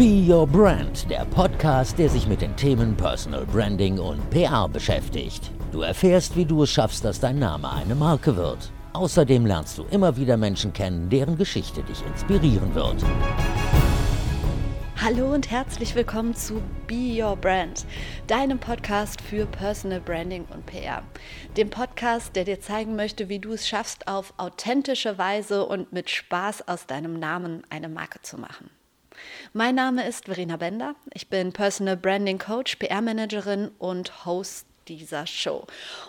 Be Your Brand, der Podcast, der sich mit den Themen Personal Branding und PR beschäftigt. Du erfährst, wie du es schaffst, dass dein Name eine Marke wird. Außerdem lernst du immer wieder Menschen kennen, deren Geschichte dich inspirieren wird. Hallo und herzlich willkommen zu Be Your Brand, deinem Podcast für Personal Branding und PR. Dem Podcast, der dir zeigen möchte, wie du es schaffst, auf authentische Weise und mit Spaß aus deinem Namen eine Marke zu machen. Mein Name ist Verena Bender, ich bin Personal Branding Coach, PR-Managerin und Host dieser Show.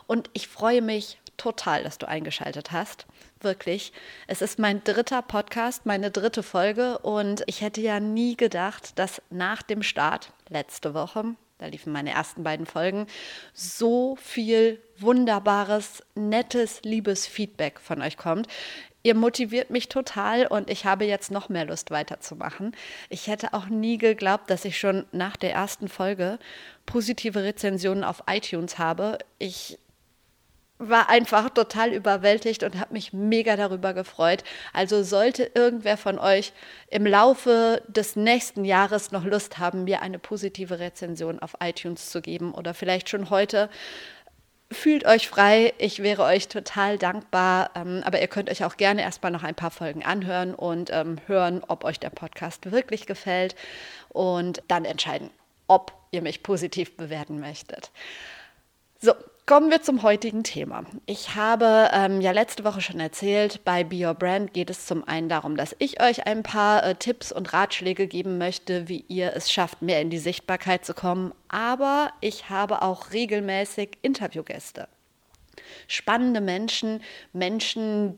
Und ich freue mich total, dass du eingeschaltet hast. Wirklich. Es ist mein dritter Podcast, meine dritte Folge und ich hätte ja nie gedacht, dass nach dem Start letzte Woche, da liefen meine ersten beiden Folgen, so viel wunderbares, nettes, liebes Feedback von euch kommt. Ihr motiviert mich total und ich habe jetzt noch mehr Lust weiterzumachen. Ich hätte auch nie geglaubt, dass ich schon nach der ersten Folge positive Rezensionen auf iTunes habe. Ich war einfach total überwältigt und habe mich mega darüber gefreut. Also sollte irgendwer von euch im Laufe des nächsten Jahres noch Lust haben, mir eine positive Rezension auf iTunes zu geben oder vielleicht schon heute, fühlt euch frei. Ich wäre euch total dankbar. Aber ihr könnt euch auch gerne erstmal noch ein paar Folgen anhören und hören, ob euch der Podcast wirklich gefällt und dann entscheiden, ob ihr mich positiv bewerten möchtet. So, kommen wir zum heutigen Thema. Ich habe ja letzte Woche schon erzählt, bei Be Your Brand geht es zum einen darum, dass ich euch ein paar Tipps und Ratschläge geben möchte, wie ihr es schafft, mehr in die Sichtbarkeit zu kommen. Aber ich habe auch regelmäßig Interviewgäste. Spannende Menschen,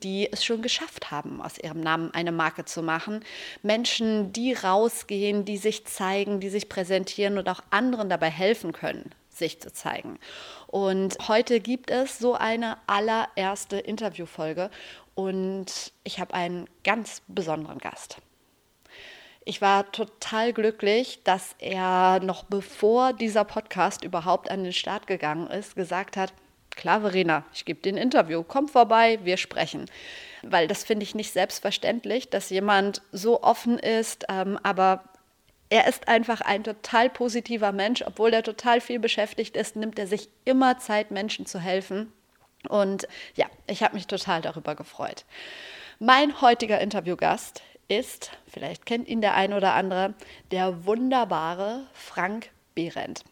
die es schon geschafft haben, aus ihrem Namen eine Marke zu machen, Menschen, die rausgehen, die sich zeigen, die sich präsentieren und auch anderen dabei helfen können, sich zu zeigen. Und heute gibt es so eine allererste Interviewfolge und ich habe einen ganz besonderen Gast. Ich war total glücklich, dass er noch bevor dieser Podcast überhaupt an den Start gegangen ist, gesagt hat, klar, Verena, ich gebe dir ein Interview, komm vorbei, wir sprechen. Weil das finde ich nicht selbstverständlich, dass jemand so offen ist, aber er ist einfach ein total positiver Mensch. Obwohl er total viel beschäftigt ist, nimmt er sich immer Zeit, Menschen zu helfen. Und ja, ich habe mich total darüber gefreut. Mein heutiger Interviewgast ist, vielleicht kennt ihn der ein oder andere, der wunderbare Frank Behrendt.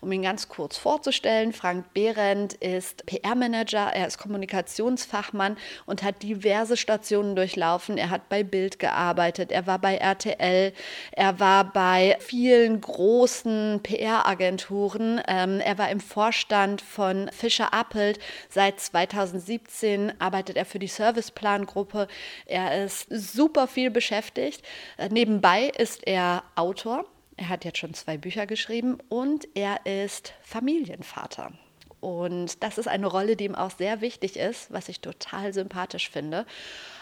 Um ihn ganz kurz vorzustellen, Frank Behrendt ist PR-Manager, er ist Kommunikationsfachmann und hat diverse Stationen durchlaufen. Er hat bei Bild gearbeitet, er war bei RTL, er war bei vielen großen PR-Agenturen, er war im Vorstand von Fischer Appelt. Seit 2017 arbeitet er für die Serviceplan-Gruppe. Er ist super viel beschäftigt. Nebenbei ist er Autor. Er hat jetzt schon 2 Bücher geschrieben und er ist Familienvater. Und das ist eine Rolle, die ihm auch sehr wichtig ist, was ich total sympathisch finde.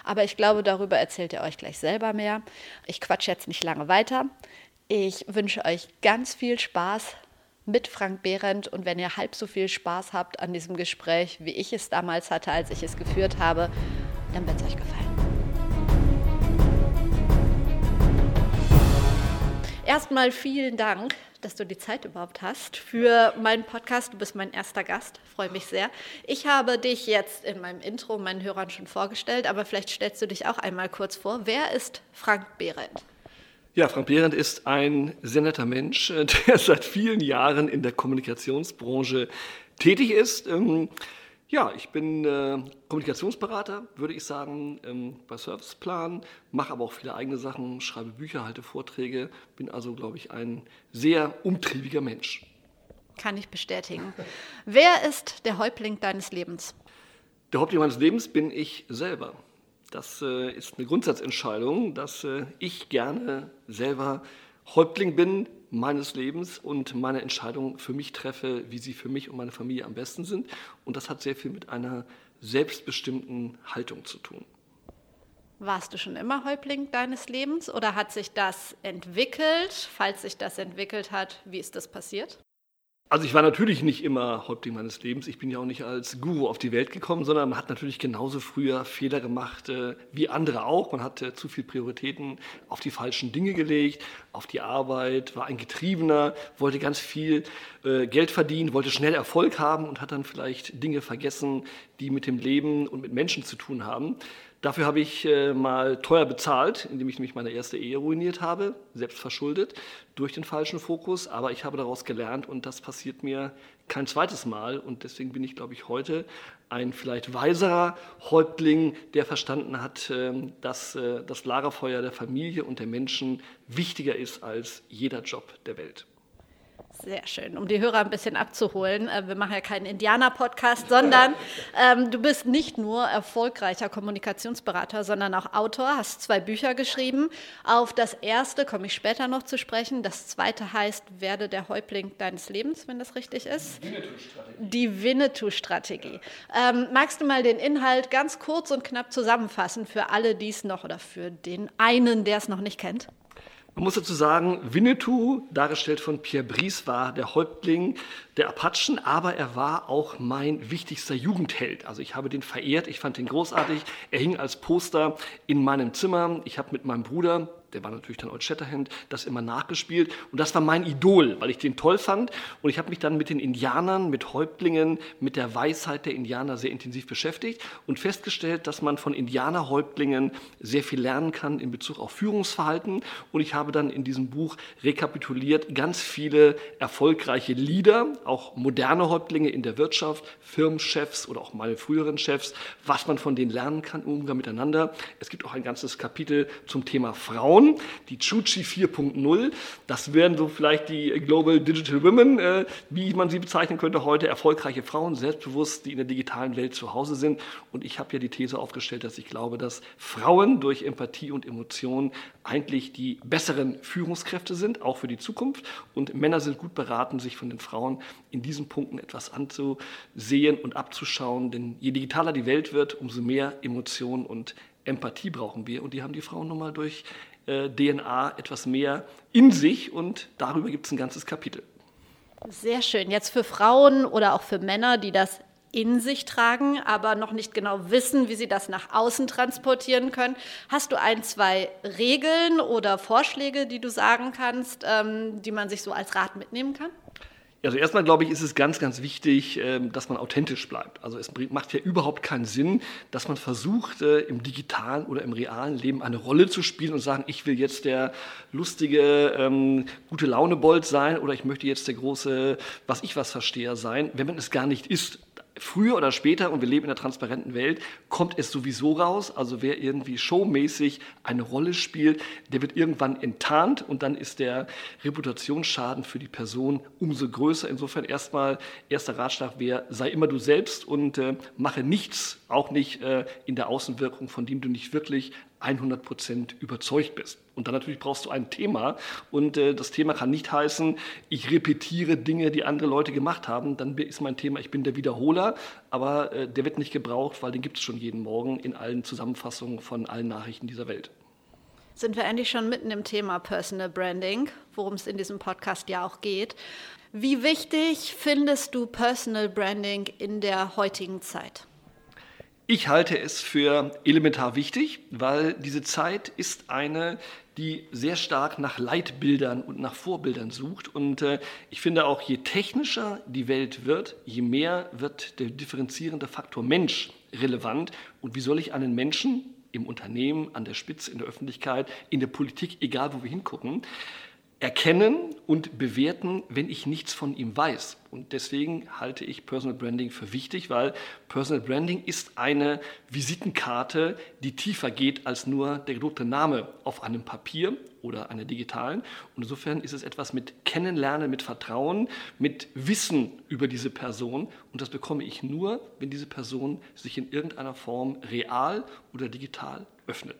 Aber ich glaube, darüber erzählt er euch gleich selber mehr. Ich quatsche jetzt nicht lange weiter. Ich wünsche euch ganz viel Spaß mit Frank Behrendt. Und wenn ihr halb so viel Spaß habt an diesem Gespräch, wie ich es damals hatte, als ich es geführt habe, dann wird es euch gefallen. Erstmal vielen Dank, dass du die Zeit überhaupt hast für meinen Podcast. Du bist mein erster Gast, freue mich sehr. Ich habe dich jetzt in meinem Intro meinen Hörern schon vorgestellt, aber vielleicht stellst du dich auch einmal kurz vor. Wer ist Frank Behrendt? Ja, Frank Behrendt ist ein sehr netter Mensch, der seit vielen Jahren in der Kommunikationsbranche tätig ist. Ja, ich bin Kommunikationsberater, würde ich sagen, bei Serviceplan, mache aber auch viele eigene Sachen, schreibe Bücher, halte Vorträge, bin also, glaube ich, ein sehr umtriebiger Mensch. Kann ich bestätigen. Wer ist der Häuptling deines Lebens? Der Häuptling meines Lebens bin ich selber. Das ist eine Grundsatzentscheidung, dass ich gerne selber Häuptling bin meines Lebens und meine Entscheidungen für mich treffe, wie sie für mich und meine Familie am besten sind. Und das hat sehr viel mit einer selbstbestimmten Haltung zu tun. Warst du schon immer Häuptling deines Lebens oder hat sich das entwickelt? Falls sich das entwickelt hat, wie ist das passiert? Also ich war natürlich nicht immer Häuptling meines Lebens. Ich bin ja auch nicht als Guru auf die Welt gekommen, sondern man hat natürlich genauso früher Fehler gemacht wie andere auch. Man hat zu viel Prioritäten auf die falschen Dinge gelegt, auf die Arbeit, war ein Getriebener, wollte ganz viel Geld verdienen, wollte schnell Erfolg haben und hat dann vielleicht Dinge vergessen, die mit dem Leben und mit Menschen zu tun haben. Dafür habe ich mal teuer bezahlt, indem ich nämlich meine erste Ehe ruiniert habe, selbst verschuldet, durch den falschen Fokus. Aber ich habe daraus gelernt und das passiert mir kein zweites Mal. Und deswegen bin ich, glaube ich, heute ein vielleicht weiserer Häuptling, der verstanden hat, dass das Lagerfeuer der Familie und der Menschen wichtiger ist als jeder Job der Welt. Sehr schön. Um die Hörer ein bisschen abzuholen, wir machen ja keinen Indianer-Podcast, sondern du bist nicht nur erfolgreicher Kommunikationsberater, sondern auch Autor, hast 2 Bücher geschrieben. Auf das erste komme ich später noch zu sprechen. Das zweite heißt, werde der Häuptling deines Lebens, wenn das richtig ist. Die Winnetou-Strategie. Ja. Magst du mal den Inhalt ganz kurz und knapp zusammenfassen für alle, die es noch oder für den einen, der es noch nicht kennt? Man muss dazu sagen, Winnetou, dargestellt von Pierre Brice, war der Häuptling der Apachen, aber er war auch mein wichtigster Jugendheld. Also ich habe den verehrt, ich fand ihn großartig. Er hing als Poster in meinem Zimmer. Ich habe mit meinem Bruder, der war natürlich dann Old Shatterhand, das immer nachgespielt. Und das war mein Idol, weil ich den toll fand. Und ich habe mich dann mit den Indianern, mit Häuptlingen, mit der Weisheit der Indianer sehr intensiv beschäftigt und festgestellt, dass man von Indianerhäuptlingen sehr viel lernen kann in Bezug auf Führungsverhalten. Und ich habe dann in diesem Buch rekapituliert ganz viele erfolgreiche Leader, auch moderne Häuptlinge in der Wirtschaft, Firmenchefs oder auch meine früheren Chefs, was man von denen lernen kann im Umgang miteinander. Es gibt auch ein ganzes Kapitel zum Thema Frauen. Die Chuchi 4.0, das wären so vielleicht die Global Digital Women, wie man sie bezeichnen könnte heute, erfolgreiche Frauen, selbstbewusst, die in der digitalen Welt zu Hause sind. Und ich habe ja die These aufgestellt, dass ich glaube, dass Frauen durch Empathie und Emotionen eigentlich die besseren Führungskräfte sind, auch für die Zukunft. Und Männer sind gut beraten, sich von den Frauen in diesen Punkten etwas anzusehen und abzuschauen. Denn je digitaler die Welt wird, umso mehr Emotionen und Empathie brauchen wir. Und die haben die Frauen nun mal durch DNA etwas mehr in sich und darüber gibt es ein ganzes Kapitel. Sehr schön. Jetzt für Frauen oder auch für Männer, die das in sich tragen, aber noch nicht genau wissen, wie sie das nach außen transportieren können. Hast du 1, 2 Regeln oder Vorschläge, die du sagen kannst, die man sich so als Rat mitnehmen kann? Also erstmal, glaube ich, ist es ganz, ganz wichtig, dass man authentisch bleibt. Also es macht ja überhaupt keinen Sinn, dass man versucht, im digitalen oder im realen Leben eine Rolle zu spielen und sagen, ich will jetzt der lustige, gute Launebold sein oder ich möchte jetzt der große, Was-ich-was-Versteher sein, wenn man es gar nicht ist. Früher oder später, und wir leben in der transparenten Welt, kommt es sowieso raus. Also wer irgendwie showmäßig eine Rolle spielt, der wird irgendwann enttarnt und dann ist der Reputationsschaden für die Person umso größer. Insofern erstmal, erster Ratschlag wäre, sei immer du selbst und mache nichts, auch nicht in der Außenwirkung, von dem du nicht wirklich 100% überzeugt bist. Und dann natürlich brauchst du ein Thema und das Thema kann nicht heißen, ich repetiere Dinge, die andere Leute gemacht haben, dann ist mein Thema, ich bin der Wiederholer, aber der wird nicht gebraucht, weil den gibt es schon jeden Morgen in allen Zusammenfassungen von allen Nachrichten dieser Welt. Sind wir endlich schon mitten im Thema Personal Branding, worum es in diesem Podcast ja auch geht. Wie wichtig findest du Personal Branding in der heutigen Zeit? Ich halte es für elementar wichtig, weil diese Zeit ist eine, die sehr stark nach Leitbildern und nach Vorbildern sucht. Und ich finde auch, je technischer die Welt wird, je mehr wird der differenzierende Faktor Mensch relevant. Und wie soll ich einen Menschen im Unternehmen, an der Spitze, in der Öffentlichkeit, in der Politik, egal wo wir hingucken, erkennen und bewerten, wenn ich nichts von ihm weiß. Und deswegen halte ich Personal Branding für wichtig, weil Personal Branding ist eine Visitenkarte, die tiefer geht als nur der gedruckte Name auf einem Papier oder einer digitalen. Und insofern ist es etwas mit Kennenlernen, mit Vertrauen, mit Wissen über diese Person. Und das bekomme ich nur, wenn diese Person sich in irgendeiner Form real oder digital öffnet.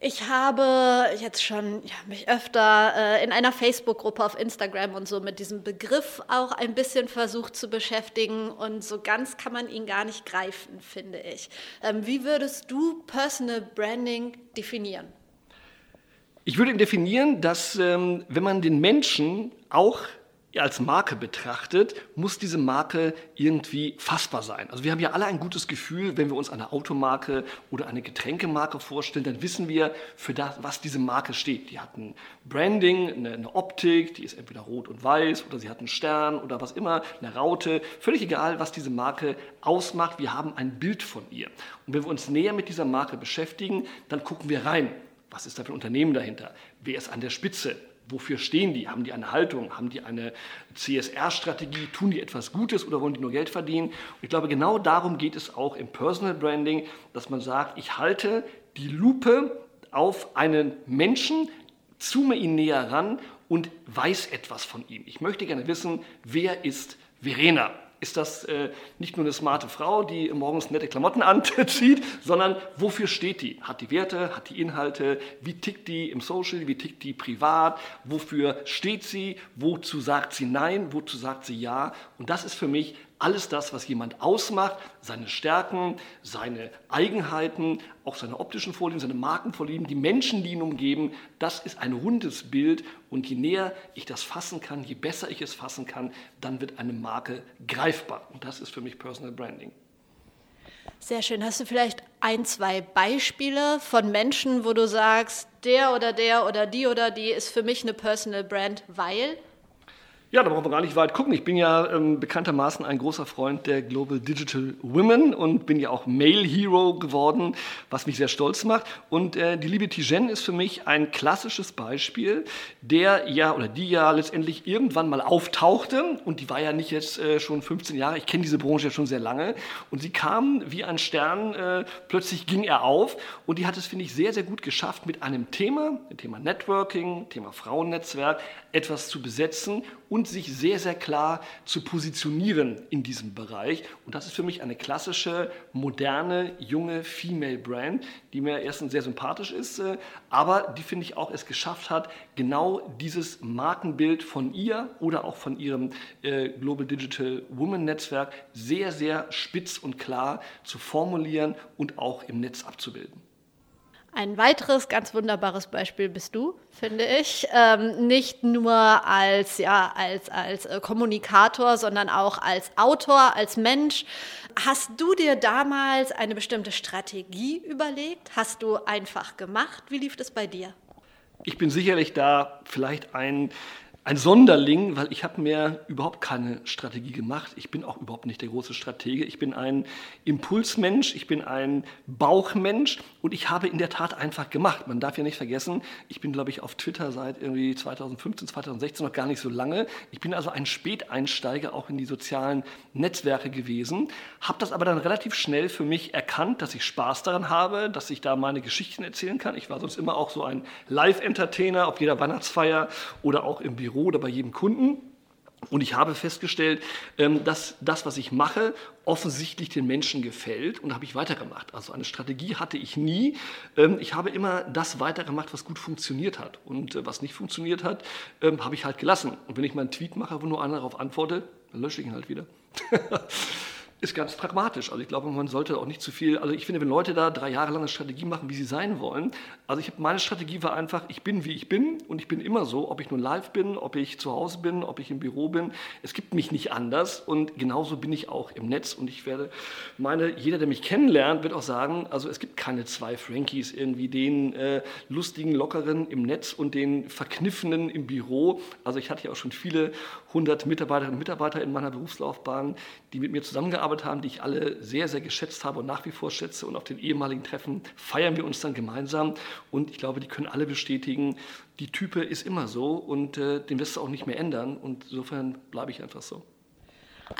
Ich habe jetzt schon mich öfter in einer Facebook-Gruppe auf Instagram und so mit diesem Begriff auch ein bisschen versucht zu beschäftigen und so ganz kann man ihn gar nicht greifen, finde ich. Wie würdest du Personal Branding definieren? Ich würde definieren, dass wenn man den Menschen auch als Marke betrachtet, muss diese Marke irgendwie fassbar sein. Also wir haben ja alle ein gutes Gefühl, wenn wir uns eine Automarke oder eine Getränkemarke vorstellen, dann wissen wir, für das, was diese Marke steht. Die hat ein Branding, eine Optik, die ist entweder rot und weiß oder sie hat einen Stern oder was immer, eine Raute. Völlig egal, was diese Marke ausmacht, wir haben ein Bild von ihr. Und wenn wir uns näher mit dieser Marke beschäftigen, dann gucken wir rein. Was ist da für ein Unternehmen dahinter? Wer ist an der Spitze? Wofür stehen die? Haben die eine Haltung? Haben die eine CSR-Strategie? Tun die etwas Gutes oder wollen die nur Geld verdienen? Und ich glaube, genau darum geht es auch im Personal Branding, dass man sagt, ich halte die Lupe auf einen Menschen, zoome ihn näher ran und weiß etwas von ihm. Ich möchte gerne wissen, wer ist Verena? Ist das nicht nur eine smarte Frau, die morgens nette Klamotten anzieht, sondern wofür steht die? Hat die Werte, hat die Inhalte, wie tickt die im Social, wie tickt die privat, wofür steht sie, wozu sagt sie Nein, wozu sagt sie Ja? Und das ist für mich alles das, was jemand ausmacht, seine Stärken, seine Eigenheiten, auch seine optischen Vorlieben, seine Markenvorlieben, die Menschen, die ihn umgeben, das ist ein rundes Bild. Und je näher ich das fassen kann, je besser ich es fassen kann, dann wird eine Marke greifbar. Und das ist für mich Personal Branding. Sehr schön. Hast du vielleicht ein, zwei Beispiele von Menschen, wo du sagst, der oder die ist für mich eine Personal Brand, weil... Ja, da brauchen wir gar nicht weit gucken. Ich bin ja bekanntermaßen ein großer Freund der Global Digital Women und bin ja auch Male Hero geworden, was mich sehr stolz macht. Und die liebe Tijen ist für mich ein klassisches Beispiel, die letztendlich irgendwann mal auftauchte. Und die war ja nicht jetzt schon 15 Jahre, ich kenne diese Branche ja schon sehr lange. Und sie kam wie ein Stern, plötzlich ging er auf. Und die hat es, finde ich, sehr, sehr gut geschafft, mit einem Thema, dem Thema Networking, Thema Frauennetzwerk, etwas zu besetzen und sich sehr, sehr klar zu positionieren in diesem Bereich. Und das ist für mich eine klassische, moderne, junge Female Brand, die mir erstens sehr sympathisch ist, aber die, finde ich, auch es geschafft hat, genau dieses Markenbild von ihr oder auch von ihrem Global Digital Women Netzwerk sehr, sehr spitz und klar zu formulieren und auch im Netz abzubilden. Ein weiteres ganz wunderbares Beispiel bist du, finde ich. Nicht nur als Kommunikator, sondern auch als Autor, als Mensch. Hast du dir damals eine bestimmte Strategie überlegt? Hast du einfach gemacht? Wie lief das bei dir? Ich bin sicherlich da vielleicht ein Sonderling, weil ich habe mir überhaupt keine Strategie gemacht. Ich bin auch überhaupt nicht der große Stratege. Ich bin ein Impulsmensch, ich bin ein Bauchmensch und ich habe in der Tat einfach gemacht. Man darf ja nicht vergessen, ich bin, glaube ich, auf Twitter seit irgendwie 2015, 2016 noch gar nicht so lange. Ich bin also ein Späteinsteiger auch in die sozialen Netzwerke gewesen, habe das aber dann relativ schnell für mich erkannt, dass ich Spaß daran habe, dass ich da meine Geschichten erzählen kann. Ich war sonst immer auch so ein Live-Entertainer auf jeder Weihnachtsfeier oder auch im Büro oder bei jedem Kunden. Und ich habe festgestellt, dass das, was ich mache, offensichtlich den Menschen gefällt und habe ich weitergemacht. Also eine Strategie hatte ich nie. Ich habe immer das weitergemacht, was gut funktioniert hat. Und was nicht funktioniert hat, habe ich halt gelassen. Und wenn ich mal einen Tweet mache, wo nur einer darauf antwortet, dann lösche ich ihn halt wieder. Ist ganz pragmatisch. Also ich glaube, man sollte auch nicht zu viel... Also ich finde, wenn Leute da 3 Jahre lang eine Strategie machen, wie sie sein wollen... Also meine Strategie war einfach, ich bin, wie ich bin und ich bin immer so, ob ich nun live bin, ob ich zu Hause bin, ob ich im Büro bin. Es gibt mich nicht anders und genauso bin ich auch im Netz und ich jeder, der mich kennenlernt, wird auch sagen, also es gibt keine 2 Frankies, irgendwie den lustigen, lockeren im Netz und den verkniffenen im Büro. Also ich hatte ja auch schon viele 100 Mitarbeiterinnen und Mitarbeiter in meiner Berufslaufbahn, die mit mir zusammengearbeitet haben, die ich alle sehr, sehr geschätzt habe und nach wie vor schätze. Und auf den ehemaligen Treffen feiern wir uns dann gemeinsam. Und ich glaube, die können alle bestätigen, die Type ist immer so und den wirst du auch nicht mehr ändern. Und insofern bleibe ich einfach so.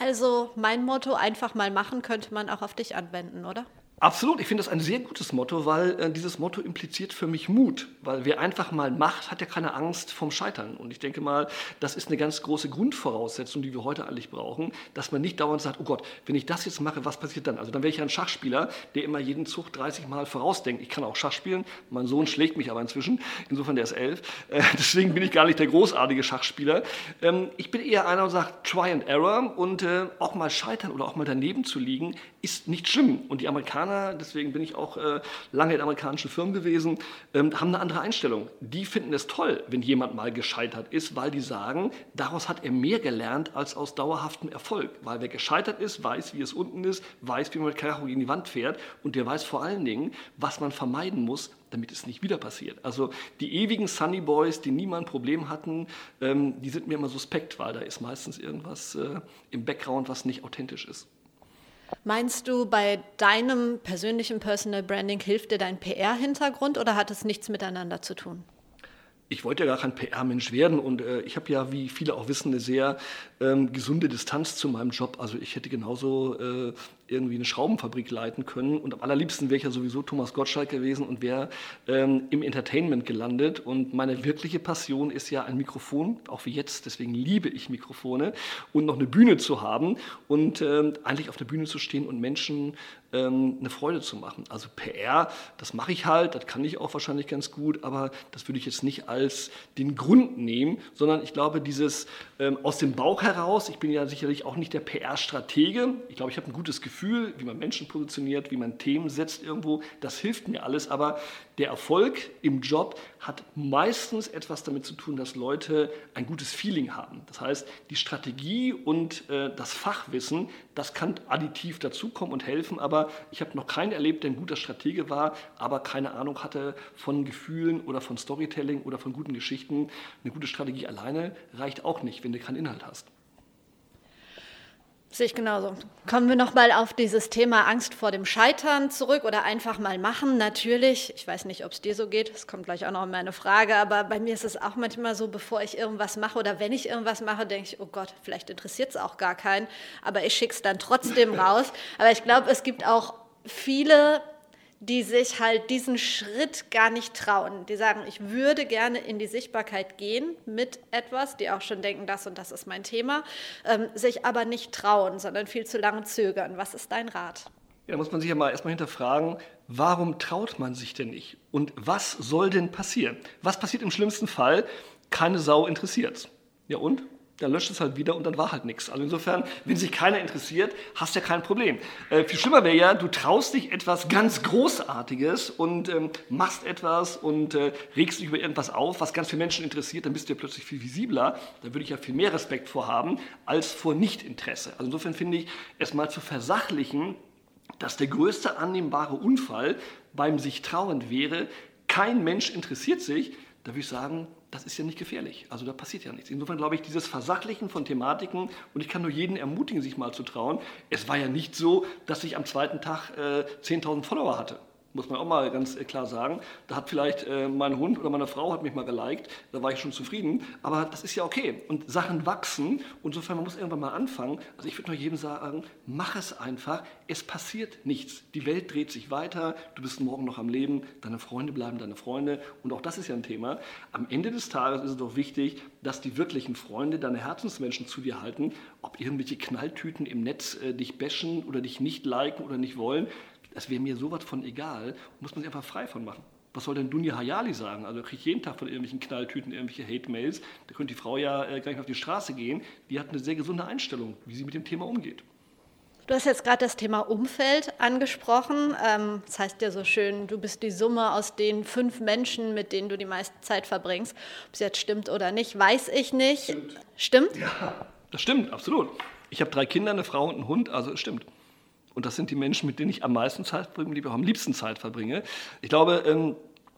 Also mein Motto, einfach mal machen, könnte man auch auf dich anwenden, oder? Absolut, ich finde das ein sehr gutes Motto, weil dieses Motto impliziert für mich Mut, weil wer einfach mal macht, hat ja keine Angst vorm Scheitern und ich denke mal, das ist eine ganz große Grundvoraussetzung, die wir heute eigentlich brauchen, dass man nicht dauernd sagt, oh Gott, wenn ich das jetzt mache, was passiert dann? Also dann wäre ich ja ein Schachspieler, der immer jeden Zug 30 Mal vorausdenkt. Ich kann auch Schach spielen, mein Sohn schlägt mich aber inzwischen, insofern der ist 11, deswegen bin ich gar nicht der großartige Schachspieler. Ich bin eher einer, der sagt, try and error und auch mal scheitern oder auch mal daneben zu liegen, ist nicht schlimm und die Amerikaner Amerikaner, deswegen bin ich auch lange in amerikanischen Firmen gewesen, haben eine andere Einstellung. Die finden es toll, wenn jemand mal gescheitert ist, weil die sagen, daraus hat er mehr gelernt als aus dauerhaftem Erfolg. Weil wer gescheitert ist, weiß, wie es unten ist, weiß, wie man mit Karacho gegen die Wand fährt und der weiß vor allen Dingen, was man vermeiden muss, damit es nicht wieder passiert. Also die ewigen Sunny Boys, die nie mal ein Problem hatten, die sind mir immer suspekt, weil da ist meistens irgendwas im Background, was nicht authentisch ist. Meinst du, bei deinem persönlichen Personal Branding hilft dir dein PR-Hintergrund oder hat es nichts miteinander zu tun? Ich wollte ja gar kein PR-Mensch werden und ich habe ja, wie viele auch wissen, eine sehr gesunde Distanz zu meinem Job. Also ich hätte genauso irgendwie eine Schraubenfabrik leiten können und am allerliebsten wäre ich ja sowieso Thomas Gottschalk gewesen und wäre im Entertainment gelandet. Und meine wirkliche Passion ist ja ein Mikrofon, auch wie jetzt, deswegen liebe ich Mikrofone und noch eine Bühne zu haben und eigentlich auf der Bühne zu stehen und Menschen eine Freude zu machen. Also PR, das mache ich halt, das kann ich auch wahrscheinlich ganz gut, aber das würde ich jetzt nicht als den Grund nehmen, sondern ich glaube, dieses aus dem Bauch heraus, ich bin ja sicherlich auch nicht der PR-Stratege, ich glaube, ich habe ein gutes Gefühl, wie man Menschen positioniert, wie man Themen setzt irgendwo, das hilft mir alles, aber der Erfolg im Job hat meistens etwas damit zu tun, dass Leute ein gutes Feeling haben. Das heißt, die Strategie und das Fachwissen, das kann additiv dazukommen und helfen, aber ich habe noch keinen erlebt, der ein guter Stratege war, aber keine Ahnung hatte von Gefühlen oder von Storytelling oder von guten Geschichten. Eine gute Strategie alleine reicht auch nicht, wenn du keinen Inhalt hast. Sehe ich genauso. Kommen wir nochmal auf dieses Thema Angst vor dem Scheitern zurück oder einfach mal machen. Natürlich, ich weiß nicht, ob es dir so geht, das kommt gleich auch noch in meine Frage, aber bei mir ist es auch manchmal so, bevor ich irgendwas mache oder wenn ich irgendwas mache, denke ich, oh Gott, vielleicht interessiert es auch gar keinen, aber ich schicke es dann trotzdem raus. Aber ich glaube, es gibt auch viele, die sich halt diesen Schritt gar nicht trauen. Die sagen, ich würde gerne in die Sichtbarkeit gehen mit etwas, die auch schon denken, das und das ist mein Thema, sich aber nicht trauen, sondern viel zu lange zögern. Was ist dein Rat? Ja, da muss man sich ja mal erstmal hinterfragen, warum traut man sich denn nicht? Und was soll denn passieren? Was passiert im schlimmsten Fall? Keine Sau interessiert's. Ja und? Dann löscht es halt wieder und dann war halt nichts. Also insofern, wenn sich keiner interessiert, hast du ja kein Problem. Viel schlimmer wäre ja, du traust dich etwas ganz Großartiges und machst etwas und regst dich über irgendwas auf, was ganz viele Menschen interessiert, dann bist du ja plötzlich viel visibler. Da würde ich ja viel mehr Respekt vor haben, als vor Nichtinteresse. Also insofern finde ich, es mal zu versachlichen, dass der größte annehmbare Unfall beim sich trauen wäre, kein Mensch interessiert sich, da würde ich sagen, das ist ja nicht gefährlich, also da passiert ja nichts. Insofern glaube ich, dieses Versachlichen von Thematiken, und ich kann nur jeden ermutigen, sich mal zu trauen, es war ja nicht so, dass ich am zweiten Tag 10.000 Follower hatte, muss man auch mal ganz klar sagen. Da hat vielleicht mein Hund oder meine Frau hat mich mal geliked, da war ich schon zufrieden, aber das ist ja okay. Und Sachen wachsen, und insofern, man muss irgendwann mal anfangen. Also ich würde nur jedem sagen, mach es einfach, es passiert nichts. Die Welt dreht sich weiter, du bist morgen noch am Leben, deine Freunde bleiben deine Freunde und auch das ist ja ein Thema. Am Ende des Tages ist es doch wichtig, dass die wirklichen Freunde, deine Herzensmenschen zu dir halten, ob irgendwelche Knalltüten im Netz dich bashen oder dich nicht liken oder nicht wollen. Das wäre mir sowas von egal, muss man sich einfach frei von machen. Was soll denn Dunja Hayali sagen? Also kriege ich jeden Tag von irgendwelchen Knalltüten irgendwelche Hate-Mails. Da könnte die Frau ja gar nicht auf die Straße gehen. Die hat eine sehr gesunde Einstellung, wie sie mit dem Thema umgeht. Du hast jetzt gerade das Thema Umfeld angesprochen. Das heißt ja so schön, du bist die Summe aus den 5 Menschen, mit denen du die meiste Zeit verbringst. Ob es jetzt stimmt oder nicht, weiß ich nicht. Stimmt? Ja, das stimmt, absolut. Ich habe 3 Kinder, eine Frau und einen Hund, also es stimmt. Und das sind die Menschen, mit denen ich am meisten Zeit verbringe, die ich auch am liebsten Zeit verbringe. Ich glaube,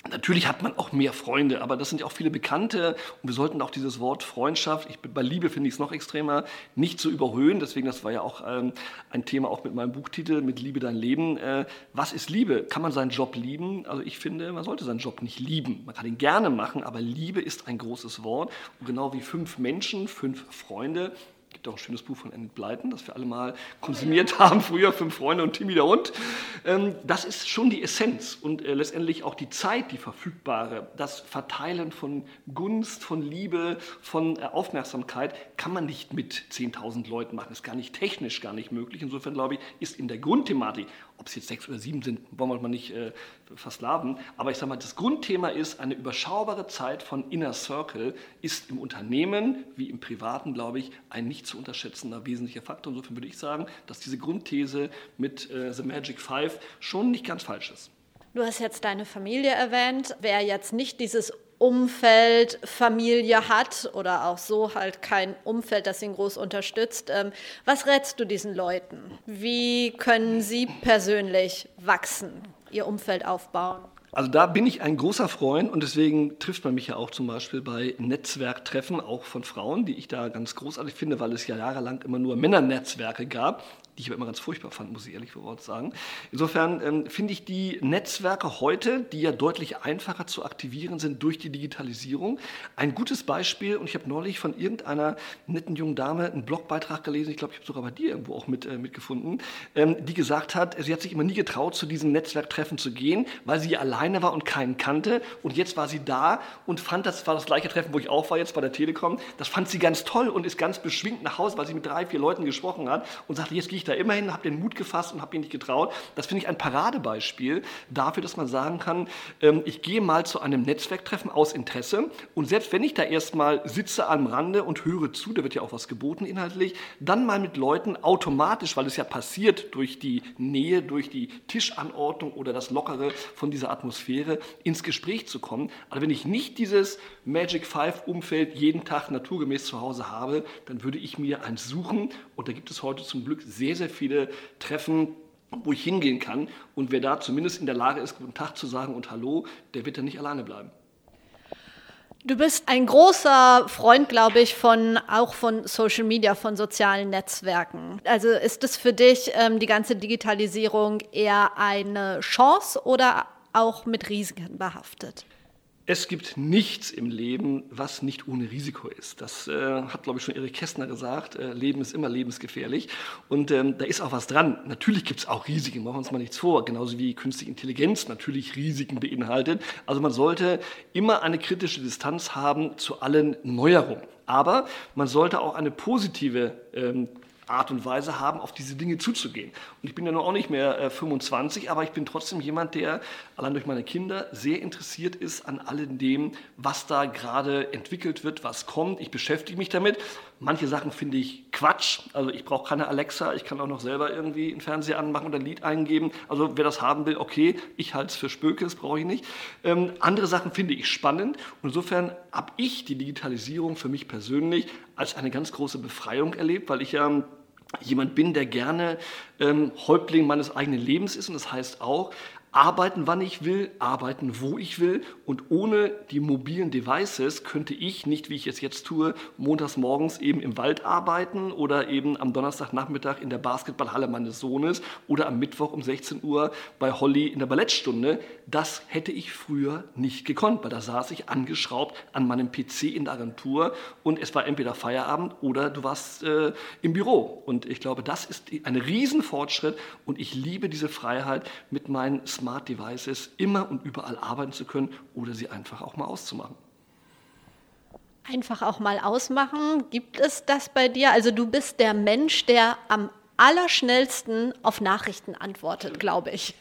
natürlich hat man auch mehr Freunde, aber das sind ja auch viele Bekannte. Und wir sollten auch dieses Wort Freundschaft, bei Liebe finde ich es noch extremer, nicht so überhöhen. Deswegen, das war ja auch ein Thema auch mit meinem Buchtitel, mit Liebe dein Leben. Was ist Liebe? Kann man seinen Job lieben? Also ich finde, man sollte seinen Job nicht lieben. Man kann ihn gerne machen, aber Liebe ist ein großes Wort. Und genau wie 5 Menschen, 5 Freunde. Es gibt auch ein schönes Buch von Annette Blyton, das wir alle mal konsumiert haben, früher 5 Freunde und Timmy der Hund. Das ist schon die Essenz und letztendlich auch die Zeit, die verfügbare, das Verteilen von Gunst, von Liebe, von Aufmerksamkeit kann man nicht mit 10.000 Leuten machen. Das ist gar nicht technisch, gar nicht möglich. Insofern glaube ich, ist in der Grundthematik, ob es jetzt 6 oder 7 sind, wollen wir mal nicht versklaven. Aber ich sage mal, das Grundthema ist, eine überschaubare Zeit von Inner Circle ist im Unternehmen wie im Privaten, glaube ich, ein nicht zu unterschätzender wesentlicher Faktor. Insofern würde ich sagen, dass diese Grundthese mit The Magic Five schon nicht ganz falsch ist. Du hast jetzt deine Familie erwähnt. Wer jetzt nicht dieses Umfeld, Familie hat oder auch so halt kein Umfeld, das ihn groß unterstützt. Was rätst du diesen Leuten? Wie können sie persönlich wachsen, ihr Umfeld aufbauen? Also da bin ich ein großer Freund und deswegen trifft man mich ja auch zum Beispiel bei Netzwerktreffen, auch von Frauen, die ich da ganz großartig finde, weil es ja jahrelang immer nur Männernetzwerke gab, die ich aber immer ganz furchtbar fand, muss ich ehrlich vor Ort sagen. Insofern finde ich die Netzwerke heute, die ja deutlich einfacher zu aktivieren sind durch die Digitalisierung, ein gutes Beispiel. Und ich habe neulich von irgendeiner netten jungen Dame einen Blogbeitrag gelesen, ich glaube, ich habe sogar bei dir irgendwo auch mitgefunden, die gesagt hat, sie hat sich immer nie getraut, zu diesen Netzwerktreffen zu gehen, weil sie alleine war und keinen kannte. Und jetzt war sie da und fand, das war das gleiche Treffen, wo ich auch war, jetzt bei der Telekom. Das fand sie ganz toll und ist ganz beschwingt nach Hause, weil sie mit 3, 4 Leuten gesprochen hat und sagte, jetzt gehe ich da immerhin, habe den Mut gefasst und habe mich nicht getraut. Das finde ich ein Paradebeispiel dafür, dass man sagen kann, ich gehe mal zu einem Netzwerktreffen aus Interesse und selbst wenn ich da erstmal sitze am Rande und höre zu, da wird ja auch was geboten inhaltlich, dann mal mit Leuten automatisch, weil es ja passiert durch die Nähe, durch die Tischanordnung oder das Lockere von dieser Atmosphäre, ins Gespräch zu kommen. Aber wenn ich nicht dieses Magic Five Umfeld jeden Tag naturgemäß zu Hause habe, dann würde ich mir eins suchen und da gibt es heute zum Glück sehr viele Treffen, wo ich hingehen kann. Und wer da zumindest in der Lage ist, guten Tag zu sagen und Hallo, der wird dann nicht alleine bleiben. Du bist ein großer Freund, glaube ich, auch von Social Media, von sozialen Netzwerken. Also ist es für dich die ganze Digitalisierung eher eine Chance oder auch mit Risiken behaftet? Es gibt nichts im Leben, was nicht ohne Risiko ist. Das hat, glaube ich, schon Erich Kästner gesagt. Leben ist immer lebensgefährlich. Und da ist auch was dran. Natürlich gibt es auch Risiken, machen wir uns mal nichts vor. Genauso wie künstliche Intelligenz natürlich Risiken beinhaltet. Also man sollte immer eine kritische Distanz haben zu allen Neuerungen. Aber man sollte auch eine positive Art und Weise haben, auf diese Dinge zuzugehen. Und ich bin ja noch auch nicht mehr 25, aber ich bin trotzdem jemand, der allein durch meine Kinder sehr interessiert ist an allem dem, was da gerade entwickelt wird, was kommt. Ich beschäftige mich damit. Manche Sachen finde ich Quatsch. Also ich brauche keine Alexa. Ich kann auch noch selber irgendwie einen Fernseher anmachen oder ein Lied eingeben. Also wer das haben will, okay. Ich halte es für Spöke, das brauche ich nicht. Andere Sachen finde ich spannend. Und insofern habe ich die Digitalisierung für mich persönlich als eine ganz große Befreiung erlebt, weil ich ja jemand bin, der gerne Häuptling meines eigenen Lebens ist. Und das heißt auch, arbeiten, wann ich will, arbeiten, wo ich will. Und ohne die mobilen Devices könnte ich nicht, wie ich es jetzt tue, montags morgens eben im Wald arbeiten oder eben am Donnerstagnachmittag in der Basketballhalle meines Sohnes oder am Mittwoch um 16 Uhr bei Holly in der Ballettstunde. Das hätte ich früher nicht gekonnt, weil da saß ich angeschraubt an meinem PC in der Agentur und es war entweder Feierabend oder du warst im Büro. Und ich glaube, das ist ein Riesenfortschritt und ich liebe diese Freiheit, mit meinen Smart Devices immer und überall arbeiten zu können oder sie einfach auch mal auszumachen. Einfach auch mal ausmachen, gibt es das bei dir? Also du bist der Mensch, der am allerschnellsten auf Nachrichten antwortet, glaube ich.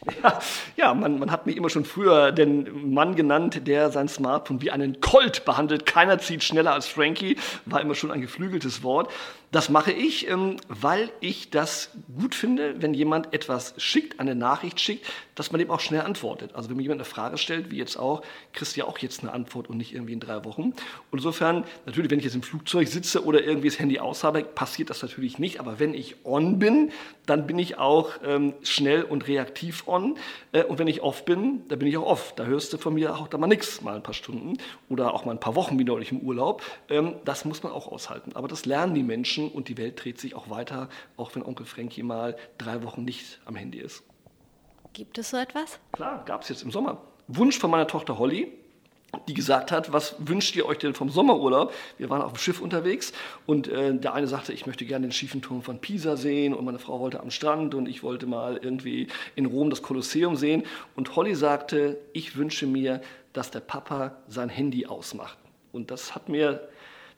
Ja, man hat mich immer schon früher den Mann genannt, der sein Smartphone wie einen Colt behandelt. Keiner zieht schneller als Frankie, war immer schon ein geflügeltes Wort. Das mache ich, weil ich das gut finde, wenn jemand etwas schickt, eine Nachricht schickt, dass man dem auch schnell antwortet. Also wenn mir jemand eine Frage stellt, wie jetzt auch, kriegst du ja auch jetzt eine Antwort und nicht irgendwie in 3 Wochen. Und insofern, natürlich, wenn ich jetzt im Flugzeug sitze oder irgendwie das Handy aus habe, passiert das natürlich nicht. Aber wenn ich on bin, dann bin ich auch schnell und reaktiv on. Und wenn ich off bin, dann bin ich auch off. Da hörst du von mir auch da mal nichts, mal ein paar Stunden oder auch mal ein paar Wochen wieder oder ich im Urlaub. Das muss man auch aushalten. Aber das lernen die Menschen. Und die Welt dreht sich auch weiter, auch wenn Onkel Frankie mal 3 Wochen nicht am Handy ist. Gibt es so etwas? Klar, gab es jetzt im Sommer. Wunsch von meiner Tochter Holly, die gesagt hat, was wünscht ihr euch denn vom Sommerurlaub? Wir waren auf dem Schiff unterwegs und der eine sagte, ich möchte gerne den schiefen Turm von Pisa sehen und meine Frau wollte am Strand und ich wollte mal irgendwie in Rom das Kolosseum sehen. Und Holly sagte, ich wünsche mir, dass der Papa sein Handy ausmacht. Und das hat mir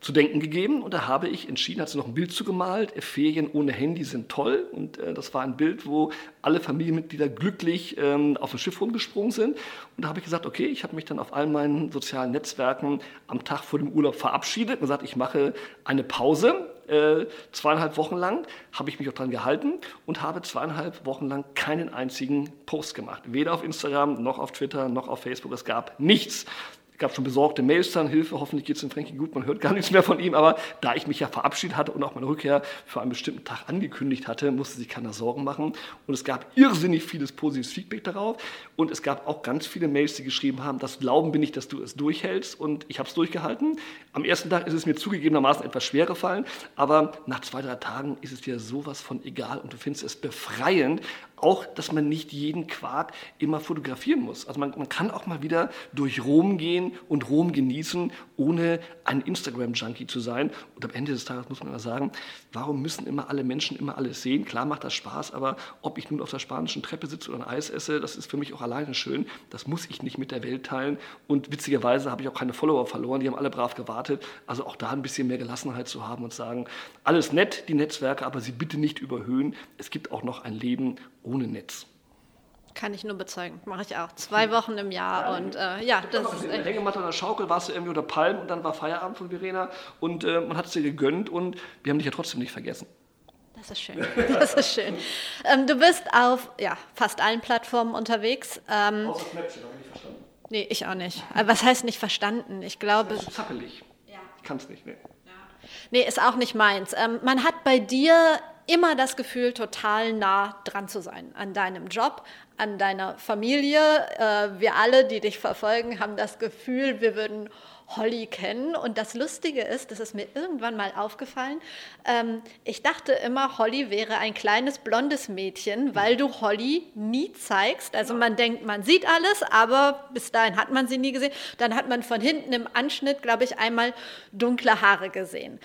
zu denken gegeben. Und da habe ich entschieden, hat sie noch ein Bild zugemalt, Ferien ohne Handy sind toll. Und das war ein Bild, wo alle Familienmitglieder glücklich auf dem Schiff rumgesprungen sind. Und da habe ich gesagt, okay, ich habe mich dann auf all meinen sozialen Netzwerken am Tag vor dem Urlaub verabschiedet und gesagt, ich mache eine Pause. 2,5 Wochen lang habe ich mich auch dran gehalten und habe 2,5 Wochen lang keinen einzigen Post gemacht. Weder auf Instagram, noch auf Twitter, noch auf Facebook. Es gab nichts. Es gab schon besorgte Mails dann, Hilfe, hoffentlich geht es dem Frankie gut, man hört gar nichts mehr von ihm. Aber da ich mich ja verabschiedet hatte und auch meine Rückkehr für einen bestimmten Tag angekündigt hatte, musste sich keiner Sorgen machen. Und es gab irrsinnig vieles positives Feedback darauf. Und es gab auch ganz viele Mails, die geschrieben haben, das Glauben bin ich, dass du es durchhältst. Und ich habe es durchgehalten. Am ersten Tag ist es mir zugegebenermaßen etwas schwer gefallen. Aber nach 2-3 Tagen ist es dir sowas von egal. Und du findest es befreiend, auch, dass man nicht jeden Quark immer fotografieren muss. Also man kann auch mal wieder durch Rom gehen und Rom genießen, ohne ein Instagram-Junkie zu sein. Und am Ende des Tages muss man immer sagen, warum müssen immer alle Menschen immer alles sehen? Klar macht das Spaß, aber ob ich nun auf der spanischen Treppe sitze oder ein Eis esse, das ist für mich auch alleine schön. Das muss ich nicht mit der Welt teilen. Und witzigerweise habe ich auch keine Follower verloren, die haben alle brav gewartet. Also auch da ein bisschen mehr Gelassenheit zu haben und sagen, alles nett, die Netzwerke, aber sie bitte nicht überhöhen. Es gibt auch noch ein Leben ohne Netz. Kann ich nur bezeugen, mache ich auch. 2 Wochen im Jahr und das ist echt. Hängematte an der Schaukel warst du irgendwie oder Palmen und dann war Feierabend von Verena und man hat es dir gegönnt und wir haben dich ja trotzdem nicht vergessen. Das ist schön, das ist schön. Du bist auf fast allen Plattformen unterwegs. Außer Snapchat, habe ich nicht verstanden. Nee, ich auch nicht. Aber was heißt nicht verstanden? Ich glaube... Das ist zappelig. Ja. Ich kann es nicht, ne. Ja. Nee, ist auch nicht meins. Man hat bei dir... immer das Gefühl, total nah dran zu sein, an deinem Job, an deiner Familie. Wir alle, die dich verfolgen, haben das Gefühl, wir würden Holly kennen. Und das Lustige ist, das ist mir irgendwann mal aufgefallen, ich dachte immer, Holly wäre ein kleines blondes Mädchen, weil du Holly nie zeigst. Also man denkt, man sieht alles, aber bis dahin hat man sie nie gesehen. Dann hat man von hinten im Anschnitt, glaube ich, einmal dunkle Haare gesehen.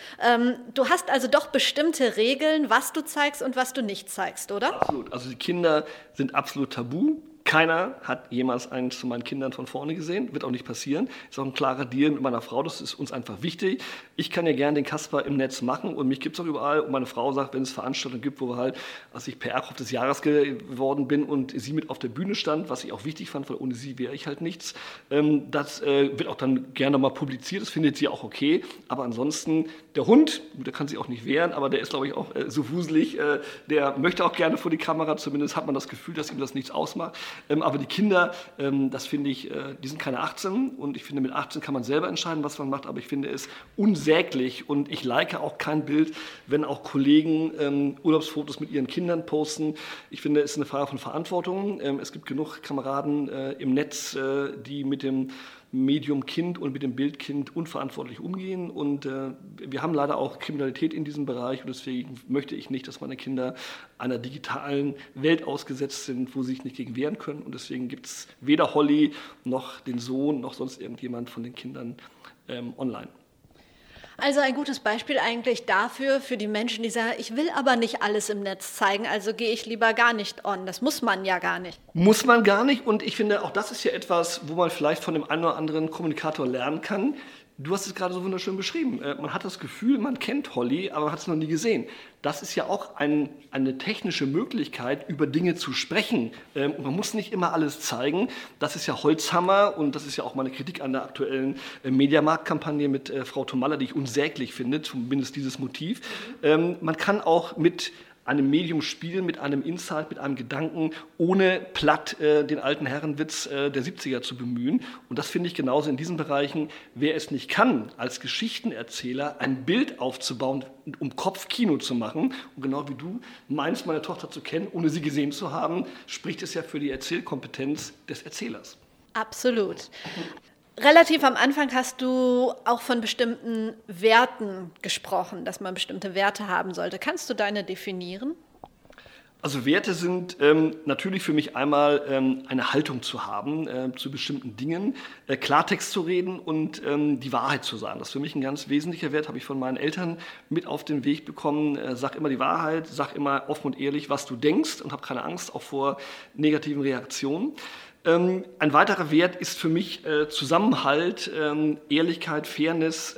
Du hast also doch bestimmte Regeln, was du zeigst und was du nicht zeigst, oder? Absolut. Also die Kinder sind absolut tabu. Keiner hat jemals einen zu meinen Kindern von vorne gesehen, wird auch nicht passieren. Ist auch ein klarer Deal mit meiner Frau, das ist uns einfach wichtig. Ich kann ja gerne den Kasper im Netz machen und mich gibt es auch überall. Und meine Frau sagt, wenn es Veranstaltungen gibt, wo wir halt, als ich PR-Kopf des Jahres geworden bin und sie mit auf der Bühne stand, was ich auch wichtig fand, weil ohne sie wäre ich halt nichts. Das wird auch dann gerne mal publiziert, das findet sie auch okay. Aber ansonsten, der Hund, der kann sich auch nicht wehren, aber der ist, glaube ich, auch so wuselig, der möchte auch gerne vor die Kamera, zumindest hat man das Gefühl, dass ihm das nichts ausmacht. Aber die Kinder, das finde ich, die sind keine 18 und ich finde, mit 18 kann man selber entscheiden, was man macht, aber ich finde es unsäglich und ich like auch kein Bild, wenn auch Kollegen Urlaubsfotos mit ihren Kindern posten. Ich finde, es ist eine Frage von Verantwortung. Es gibt genug Kameraden im Netz, die mit dem Medium Kind und mit dem Bild Kind unverantwortlich umgehen und wir haben leider auch Kriminalität in diesem Bereich und deswegen möchte ich nicht, dass meine Kinder einer digitalen Welt ausgesetzt sind, wo sie sich nicht gegen wehren können und deswegen gibt es weder Holly noch den Sohn noch sonst irgendjemand von den Kindern online. Also ein gutes Beispiel eigentlich dafür, für die Menschen, die sagen, ich will aber nicht alles im Netz zeigen, also gehe ich lieber gar nicht on. Das muss man ja gar nicht. Muss man gar nicht und ich finde, auch das ist ja etwas, wo man vielleicht von dem einen oder anderen Kommunikator lernen kann. Du hast es gerade so wunderschön beschrieben. Man hat das Gefühl, man kennt Holly, aber man hat es noch nie gesehen. Das ist ja auch eine technische Möglichkeit, über Dinge zu sprechen. Und man muss nicht immer alles zeigen. Das ist ja Holzhammer und das ist ja auch meine Kritik an der aktuellen MediaMarkt-Kampagne mit Frau Thomalla, die ich unsäglich finde, zumindest dieses Motiv. Man kann auch mit einem Medium spielen, mit einem Insight, mit einem Gedanken, ohne platt den alten Herrenwitz der 70er zu bemühen. Und das finde ich genauso in diesen Bereichen. Wer es nicht kann, als Geschichtenerzähler ein Bild aufzubauen, um Kopfkino zu machen, und genau wie du meinst, meine Tochter zu kennen, ohne sie gesehen zu haben, spricht es ja für die Erzählkompetenz des Erzählers. Absolut. Relativ am Anfang hast du auch von bestimmten Werten gesprochen, dass man bestimmte Werte haben sollte. Kannst du deine definieren? Also Werte sind natürlich für mich einmal eine Haltung zu haben zu bestimmten Dingen, Klartext zu reden und die Wahrheit zu sagen. Das ist für mich ein ganz wesentlicher Wert, habe ich von meinen Eltern mit auf den Weg bekommen. Sag immer die Wahrheit, sag immer offen und ehrlich, was du denkst und hab keine Angst auch vor negativen Reaktionen. Ein weiterer Wert ist für mich Zusammenhalt, Ehrlichkeit, Fairness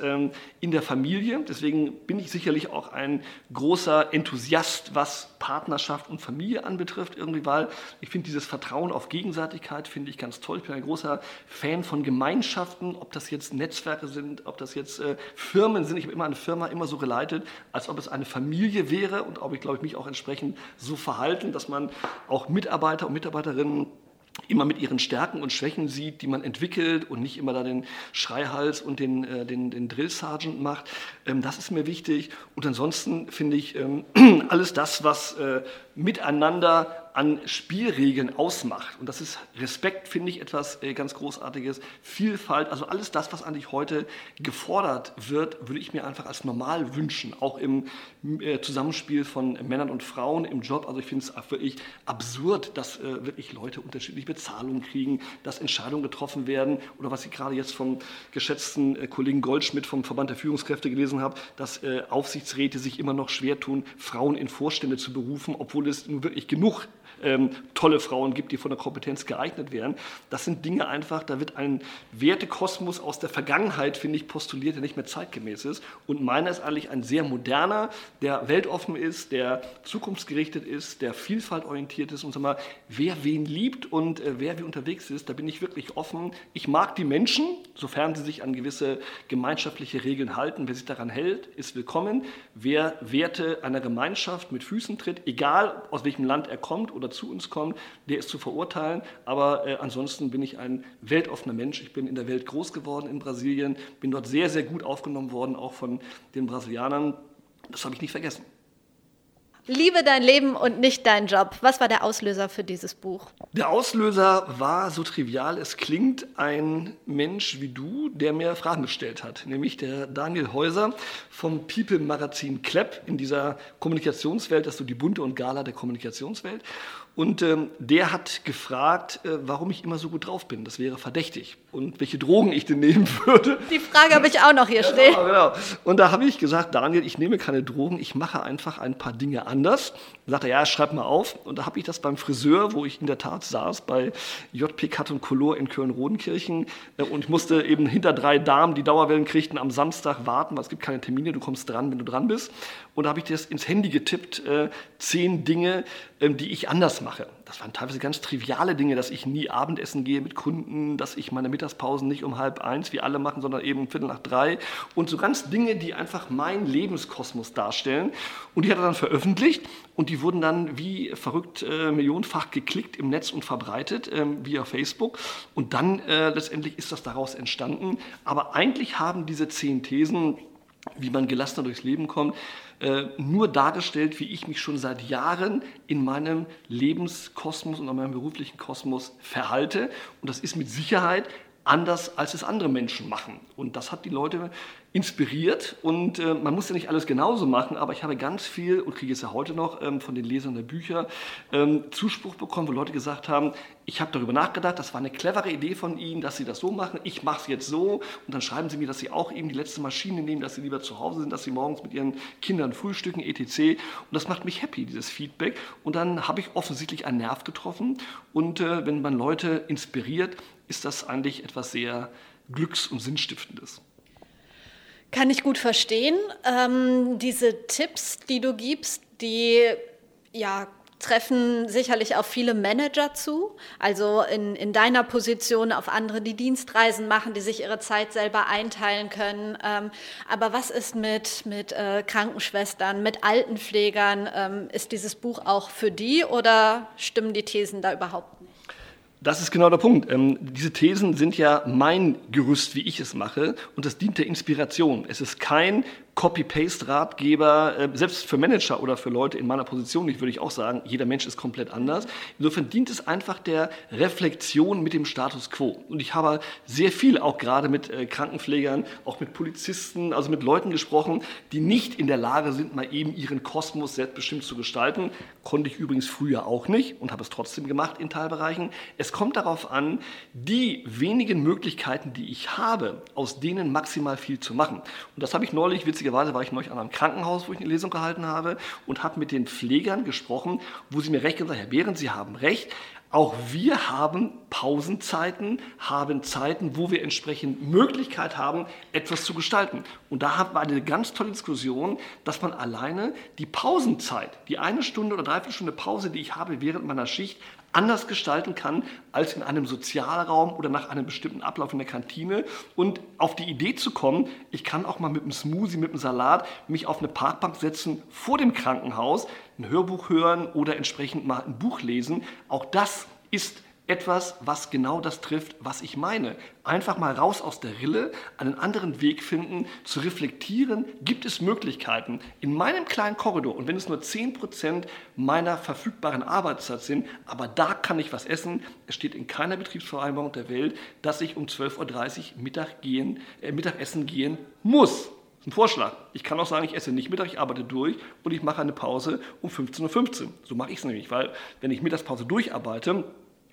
in der Familie. Deswegen bin ich sicherlich auch ein großer Enthusiast, was Partnerschaft und Familie anbetrifft. Irgendwie, weil ich finde dieses Vertrauen auf Gegenseitigkeit finde ich ganz toll. Ich bin ein großer Fan von Gemeinschaften, ob das jetzt Netzwerke sind, ob das jetzt Firmen sind. Ich habe immer eine Firma immer so geleitet, als ob es eine Familie wäre und ob ich, glaube ich, mich auch entsprechend so verhalten, dass man auch Mitarbeiter und Mitarbeiterinnen immer mit ihren Stärken und Schwächen sieht, die man entwickelt und nicht immer da den Schreihals und den Drill Sergeant macht. Das ist mir wichtig. Und ansonsten finde ich alles das, was miteinander an Spielregeln ausmacht. Und das ist Respekt, finde ich, etwas ganz Großartiges. Vielfalt, also alles das, was eigentlich heute gefordert wird, würde ich mir einfach als normal wünschen. Auch im Zusammenspiel von Männern und Frauen im Job. Also ich finde es wirklich absurd, dass wirklich Leute unterschiedliche Bezahlungen kriegen, dass Entscheidungen getroffen werden. Oder was ich gerade jetzt vom geschätzten Kollegen Goldschmidt vom Verband der Führungskräfte gelesen habe, dass Aufsichtsräte sich immer noch schwer tun, Frauen in Vorstände zu berufen, obwohl es nun wirklich genug tolle Frauen gibt, die von der Kompetenz geeignet werden. Das sind Dinge einfach, da wird ein Wertekosmos aus der Vergangenheit, finde ich, postuliert, der nicht mehr zeitgemäß ist. Und meiner ist eigentlich ein sehr moderner, der weltoffen ist, der zukunftsgerichtet ist, der vielfaltorientiert ist und sag mal, wer wen liebt und wer wie unterwegs ist, da bin ich wirklich offen. Ich mag die Menschen, sofern sie sich an gewisse gemeinschaftliche Regeln halten. Wer sich daran hält, ist willkommen. Wer Werte einer Gemeinschaft mit Füßen tritt, egal aus welchem Land er kommt oder zu uns kommt, der ist zu verurteilen. Aber ansonsten bin ich ein weltoffener Mensch. Ich bin in der Welt groß geworden in Brasilien, bin dort sehr, sehr gut aufgenommen worden, auch von den Brasilianern. Das habe ich nicht vergessen. Liebe dein Leben und nicht deinen Job. Was war der Auslöser für dieses Buch? Der Auslöser war, so trivial es klingt, ein Mensch wie du, der mir Fragen gestellt hat. Nämlich der Daniel Häuser vom People-Magazin Klepp in dieser Kommunikationswelt, das ist so die Bunte und Gala der Kommunikationswelt. Und der hat gefragt, warum ich immer so gut drauf bin. Das wäre verdächtig. Und welche Drogen ich denn nehmen würde. Die Frage habe ich auch noch hier stehen. Genau. Und da habe ich gesagt, Daniel, ich nehme keine Drogen, ich mache einfach ein paar Dinge anders. Dann sagt er, ja, schreib mal auf. Und da habe ich das beim Friseur, wo ich in der Tat saß, bei JP Cut & Color in Köln-Rodenkirchen. Und ich musste eben hinter 3 Damen, die Dauerwellen kriegten, am Samstag warten, weil es gibt keine Termine, du kommst dran, wenn du dran bist. Und da habe ich das ins Handy getippt, 10 Dinge, die ich anders mache. Das waren teilweise ganz triviale Dinge, dass ich nie Abendessen gehe mit Kunden, dass ich meine Mittagspausen nicht um 12:30 wie alle machen, sondern eben 14:45 und so ganz Dinge, die einfach meinen Lebenskosmos darstellen. Und die hat er dann veröffentlicht und die wurden dann wie verrückt millionenfach geklickt im Netz und verbreitet via Facebook. Und dann letztendlich ist das daraus entstanden. Aber eigentlich haben diese 10 Thesen, wie man gelassener durchs Leben kommt, nur dargestellt, wie ich mich schon seit Jahren in meinem Lebenskosmos und in meinem beruflichen Kosmos verhalte. Und das ist mit Sicherheit anders, als es andere Menschen machen. Und das hat die Leute inspiriert. Und man muss ja nicht alles genauso machen, aber ich habe ganz viel, und kriege es ja heute noch, von den Lesern der Bücher Zuspruch bekommen, wo Leute gesagt haben, ich habe darüber nachgedacht, das war eine clevere Idee von Ihnen, dass Sie das so machen, ich mache es jetzt so. Und dann schreiben Sie mir, dass Sie auch eben die letzte Maschine nehmen, dass Sie lieber zu Hause sind, dass Sie morgens mit Ihren Kindern frühstücken, etc. Und das macht mich happy, dieses Feedback. Und dann habe ich offensichtlich einen Nerv getroffen. Und wenn man Leute inspiriert, ist das eigentlich etwas sehr Glücks- und Sinnstiftendes. Kann ich gut verstehen. Diese Tipps, die du gibst, die ja, treffen sicherlich auf viele Manager zu, also in deiner Position auf andere, die Dienstreisen machen, die sich ihre Zeit selber einteilen können. Aber was ist mit Krankenschwestern, mit Altenpflegern? Ist dieses Buch auch für die oder stimmen die Thesen da überhaupt nicht? Das ist genau der Punkt. Diese Thesen sind ja mein Gerüst, wie ich es mache, und das dient der Inspiration. Es ist kein Copy-Paste-Ratgeber, selbst für Manager oder für Leute in meiner Position, würde ich auch sagen, jeder Mensch ist komplett anders. Insofern dient es einfach der Reflexion mit dem Status quo. Und ich habe sehr viel auch gerade mit Krankenpflegern, auch mit Polizisten, also mit Leuten gesprochen, die nicht in der Lage sind, mal eben ihren Kosmos selbstbestimmt zu gestalten. Konnte ich übrigens früher auch nicht und habe es trotzdem gemacht in Teilbereichen. Es kommt darauf an, die wenigen Möglichkeiten, die ich habe, aus denen maximal viel zu machen. Und das habe ich neulich, witzigerweise war ich neulich an einem Krankenhaus, wo ich eine Lesung gehalten habe und habe mit den Pflegern gesprochen, wo sie mir recht gesagt haben, Herr Behrendt, Sie haben recht, Auch wir haben Pausenzeiten, haben Zeiten, wo wir entsprechend Möglichkeit haben, etwas zu gestalten. Und da hatten wir eine ganz tolle Diskussion, dass man alleine die Pausenzeit, die eine Stunde oder dreiviertel Stunde Pause, die ich habe während meiner Schicht, anders gestalten kann als in einem Sozialraum oder nach einem bestimmten Ablauf in der Kantine. Und auf die Idee zu kommen, ich kann auch mal mit einem Smoothie, mit einem Salat mich auf eine Parkbank setzen vor dem Krankenhaus, ein Hörbuch hören oder entsprechend mal ein Buch lesen. Auch das ist etwas, was genau das trifft, was ich meine. Einfach mal raus aus der Rille, einen anderen Weg finden, zu reflektieren, gibt es Möglichkeiten in meinem kleinen Korridor. Und wenn es nur 10% meiner verfügbaren Arbeitszeit sind, aber da kann ich was essen. Es steht in keiner Betriebsvereinbarung der Welt, dass ich um 12.30 Uhr Mittagessen gehen muss. Ein Vorschlag. Ich kann auch sagen, ich esse nicht Mittag, ich arbeite durch und ich mache eine Pause um 15.15 Uhr. So mache ich es nämlich, weil wenn ich Mittagspause durcharbeite,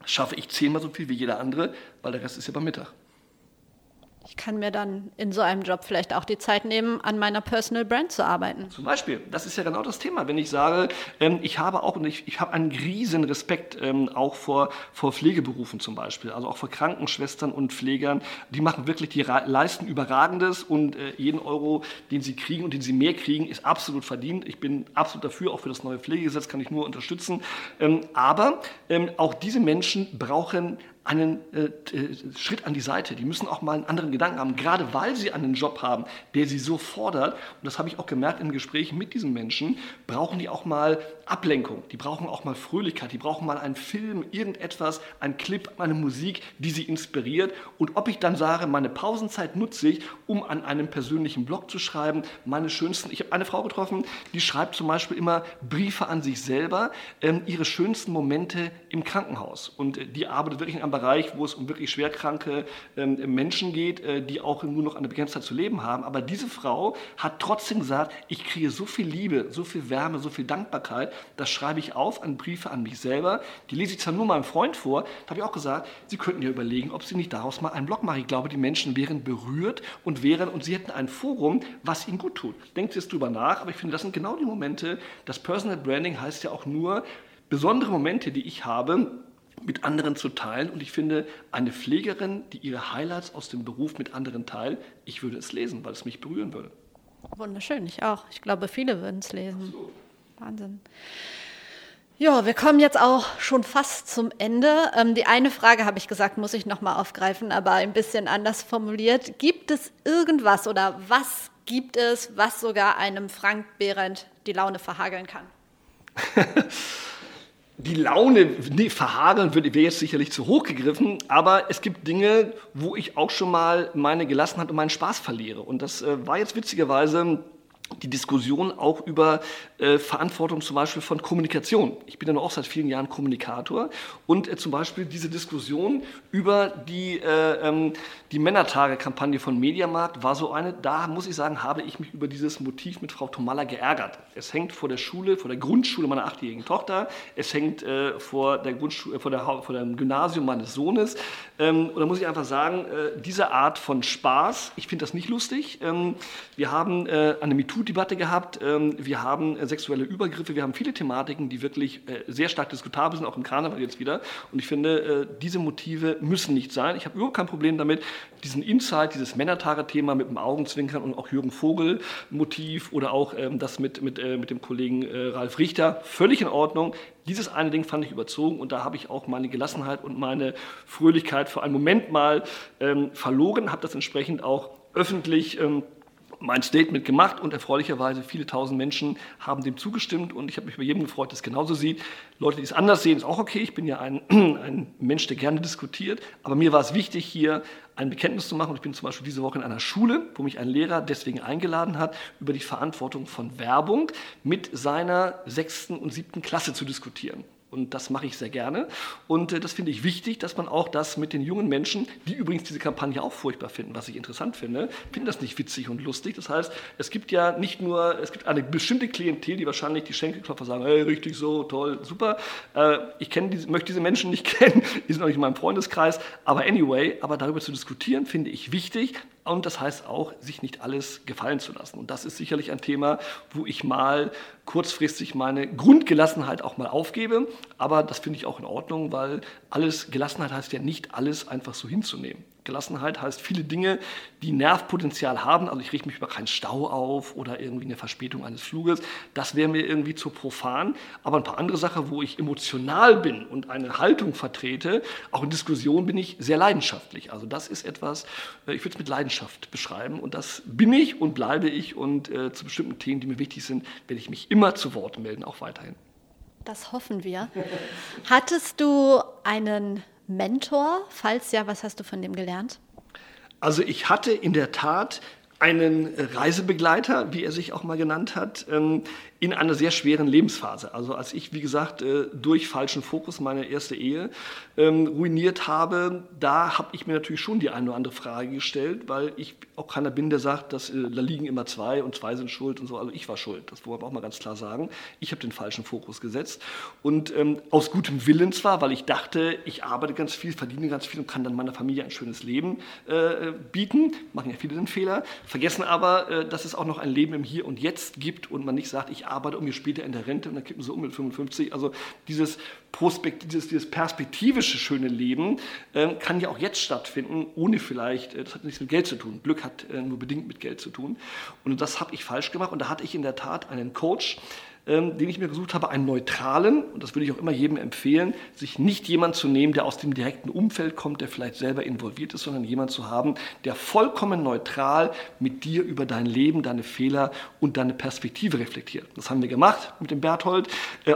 schaffe ich 10-mal so viel wie jeder andere, weil der Rest ist ja beim Mittag. Ich kann mir dann in so einem Job vielleicht auch die Zeit nehmen, an meiner Personal Brand zu arbeiten. Zum Beispiel, das ist ja genau das Thema. Wenn ich sage, ich habe einen riesen Respekt auch vor Pflegeberufen zum Beispiel, also auch vor Krankenschwestern und Pflegern. Die machen wirklich, die leisten Überragendes und jeden Euro, den sie kriegen und den sie mehr kriegen, ist absolut verdient. Ich bin absolut dafür, auch für das neue Pflegegesetz kann ich nur unterstützen. Aber auch diese Menschen brauchen einen Schritt an die Seite. Die müssen auch mal einen anderen Gedanken haben, gerade weil sie einen Job haben, der sie so fordert. Und das habe ich auch gemerkt im Gespräch mit diesen Menschen, brauchen die auch mal Ablenkung, die brauchen auch mal Fröhlichkeit, die brauchen mal einen Film, irgendetwas, einen Clip, eine Musik, die sie inspiriert. Und ob ich dann sage, meine Pausenzeit nutze ich, um an einem persönlichen Blog zu schreiben, meine schönsten, ich habe eine Frau getroffen, die schreibt zum Beispiel immer Briefe an sich selber, ihre schönsten Momente im Krankenhaus. Und die arbeitet wirklich in einem Bereich, wo es um wirklich schwerkranke Menschen geht, die auch nur noch eine begrenzte Zeit zu leben haben. Aber diese Frau hat trotzdem gesagt, ich kriege so viel Liebe, so viel Wärme, so viel Dankbarkeit, das schreibe ich auf an Briefe an mich selber. Die lese ich zwar nur meinem Freund vor, da habe ich auch gesagt, Sie könnten ja überlegen, ob Sie nicht daraus mal einen Blog machen. Ich glaube, die Menschen wären berührt und Sie hätten ein Forum, was Ihnen gut tut. Denkt Sie jetzt drüber nach, aber ich finde, das sind genau die Momente. Das Personal Branding heißt ja auch nur, besondere Momente, die ich habe, mit anderen zu teilen. Und ich finde, eine Pflegerin, die ihre Highlights aus dem Beruf mit anderen teilt, ich würde es lesen, weil es mich berühren würde. Wunderschön, ich auch. Ich glaube, viele würden es lesen. So. Wahnsinn. Ja, wir kommen jetzt auch schon fast zum Ende. Die eine Frage, habe ich gesagt, muss ich nochmal aufgreifen, aber ein bisschen anders formuliert. Gibt es irgendwas oder was gibt es, was sogar einem Frank Behrendt die Laune verhageln kann? Die Laune verhageln wäre jetzt sicherlich zu hoch gegriffen, aber es gibt Dinge, wo ich auch schon mal meine Gelassenheit und meinen Spaß verliere. Und das war jetzt witzigerweise die Diskussion auch über Verantwortung zum Beispiel von Kommunikation. Ich bin ja auch seit vielen Jahren Kommunikator und zum Beispiel diese Diskussion über die Männertage-Kampagne von MediaMarkt war so eine, da muss ich sagen, habe ich mich über dieses Motiv mit Frau Thomalla geärgert. Es hängt vor der Schule, vor der Grundschule meiner 8-jährigen Tochter, es hängt vor dem Gymnasium meines Sohnes und da muss ich einfach sagen, diese Art von Spaß, ich finde das nicht lustig. Wir haben eine MeToo-Debatte gehabt, wir haben sexuelle Übergriffe, wir haben viele Thematiken, die wirklich sehr stark diskutabel sind, auch im Karneval jetzt wieder. Und ich finde, diese Motive müssen nicht sein. Ich habe überhaupt kein Problem damit, diesen Insight, dieses Männertage-Thema mit dem Augenzwinkern und auch Jürgen Vogel-Motiv oder auch das mit dem Kollegen Ralf Richter, völlig in Ordnung. Dieses eine Ding fand ich überzogen und da habe ich auch meine Gelassenheit und meine Fröhlichkeit für einen Moment mal verloren, habe das entsprechend auch öffentlich mein Statement gemacht und erfreulicherweise viele tausend Menschen haben dem zugestimmt und ich habe mich über jedem gefreut, der es genauso sieht. Leute, die es anders sehen, ist auch okay. Ich bin ja ein Mensch, der gerne diskutiert, aber mir war es wichtig, hier ein Bekenntnis zu machen. Und ich bin zum Beispiel diese Woche in einer Schule, wo mich ein Lehrer deswegen eingeladen hat, über die Verantwortung von Werbung mit seiner 6. und 7. Klasse zu diskutieren. Und das mache ich sehr gerne. Und das finde ich wichtig, dass man auch das mit den jungen Menschen, die übrigens diese Kampagne auch furchtbar finden, was ich interessant finde, finden das nicht witzig und lustig. Das heißt, es gibt ja nicht nur, es gibt eine bestimmte Klientel, die wahrscheinlich die Schenkelklopfer sagen, hey, richtig so, toll, super. Möchte diese Menschen nicht kennen, die sind auch nicht in meinem Freundeskreis. Aber anyway, aber darüber zu diskutieren, finde ich wichtig. Und das heißt auch, sich nicht alles gefallen zu lassen. Und das ist sicherlich ein Thema, wo ich mal kurzfristig meine Grundgelassenheit auch mal aufgebe. aber das finde ich auch in Ordnung, weil Gelassenheit heißt ja nicht, alles einfach so hinzunehmen. Gelassenheit heißt viele Dinge, die Nervpotenzial haben, also ich richte mich über keinen Stau auf oder irgendwie eine Verspätung eines Fluges, das wäre mir irgendwie zu profan, aber ein paar andere Sachen, wo ich emotional bin und eine Haltung vertrete, auch in Diskussionen bin ich sehr leidenschaftlich, also das ist etwas, ich würde es mit Leidenschaft beschreiben und das bin ich und bleibe ich und zu bestimmten Themen, die mir wichtig sind, werde ich mich immer zu Wort melden, auch weiterhin. Das hoffen wir. Hattest du einen Mentor? Falls ja, was hast du von dem gelernt? Also ich hatte in der Tat einen Reisebegleiter, wie er sich auch mal genannt hat, in einer sehr schweren Lebensphase. Also als ich, wie gesagt, durch falschen Fokus meine erste Ehe ruiniert habe, da habe ich mir natürlich schon die eine oder andere Frage gestellt, weil ich auch keiner bin, der sagt, dass da liegen immer zwei und zwei sind schuld und so. Also ich war schuld, das wollen wir auch mal ganz klar sagen. Ich habe den falschen Fokus gesetzt und aus gutem Willen zwar, weil ich dachte, ich arbeite ganz viel, verdiene ganz viel und kann dann meiner Familie ein schönes Leben bieten. Machen ja viele den Fehler. Vergessen aber, dass es auch noch ein Leben im Hier und Jetzt gibt und man nicht sagt, ich arbeite um mir später in der Rente und dann kippen sie um mit 55. Also dieses perspektivische schöne Leben kann ja auch jetzt stattfinden, ohne vielleicht, das hat nichts mit Geld zu tun. Glück hat nur bedingt mit Geld zu tun. Und das habe ich falsch gemacht und da hatte ich in der Tat einen Coach, den ich mir gesucht habe, einen neutralen, und das würde ich auch immer jedem empfehlen, sich nicht jemand zu nehmen, der aus dem direkten Umfeld kommt, der vielleicht selber involviert ist, sondern jemand zu haben, der vollkommen neutral mit dir über dein Leben, deine Fehler und deine Perspektive reflektiert. Das haben wir gemacht mit dem Berthold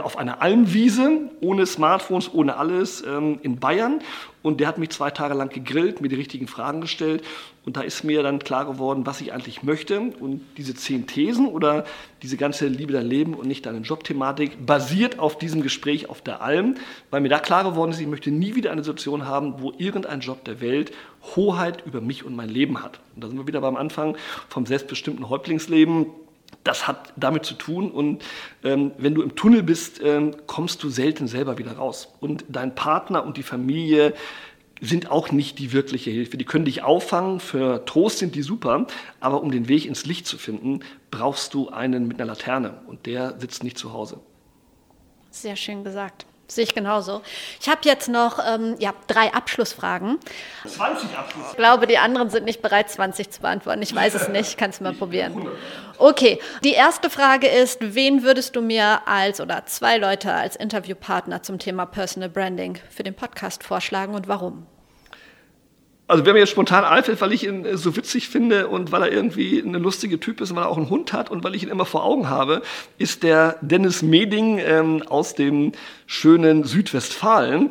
auf einer Almwiese, ohne Smartphones, ohne alles, in Bayern. Und der hat mich 2 Tage lang gegrillt, mir die richtigen Fragen gestellt. Und da ist mir dann klar geworden, was ich eigentlich möchte. Und diese 10 Thesen oder diese ganze Liebe dein Leben und nicht deine Jobthematik basiert auf diesem Gespräch auf der Alm, weil mir da klar geworden ist, ich möchte nie wieder eine Situation haben, wo irgendein Job der Welt Hoheit über mich und mein Leben hat. Und da sind wir wieder beim Anfang vom selbstbestimmten Häuptlingsleben. Das hat damit zu tun und wenn du im Tunnel bist, kommst du selten selber wieder raus. Und dein Partner und die Familie sind auch nicht die wirkliche Hilfe. Die können dich auffangen, für Trost sind die super, aber um den Weg ins Licht zu finden, brauchst du einen mit einer Laterne und der sitzt nicht zu Hause. Sehr schön gesagt. Sehe ich genauso. Ich habe jetzt noch 3 Abschlussfragen. 20 Abschlussfragen? Ich glaube, die anderen sind nicht bereit, 20 zu beantworten. Ich weiß es nicht. Kannst du mal probieren. Okay, die erste Frage ist, wen würdest du mir oder 2 Leute als Interviewpartner zum Thema Personal Branding für den Podcast vorschlagen und warum? Also wer mir jetzt spontan einfällt, weil ich ihn so witzig finde und weil er irgendwie ein lustiger Typ ist und weil er auch einen Hund hat und weil ich ihn immer vor Augen habe, ist der Dennis Meding aus dem schönen Südwestfalen.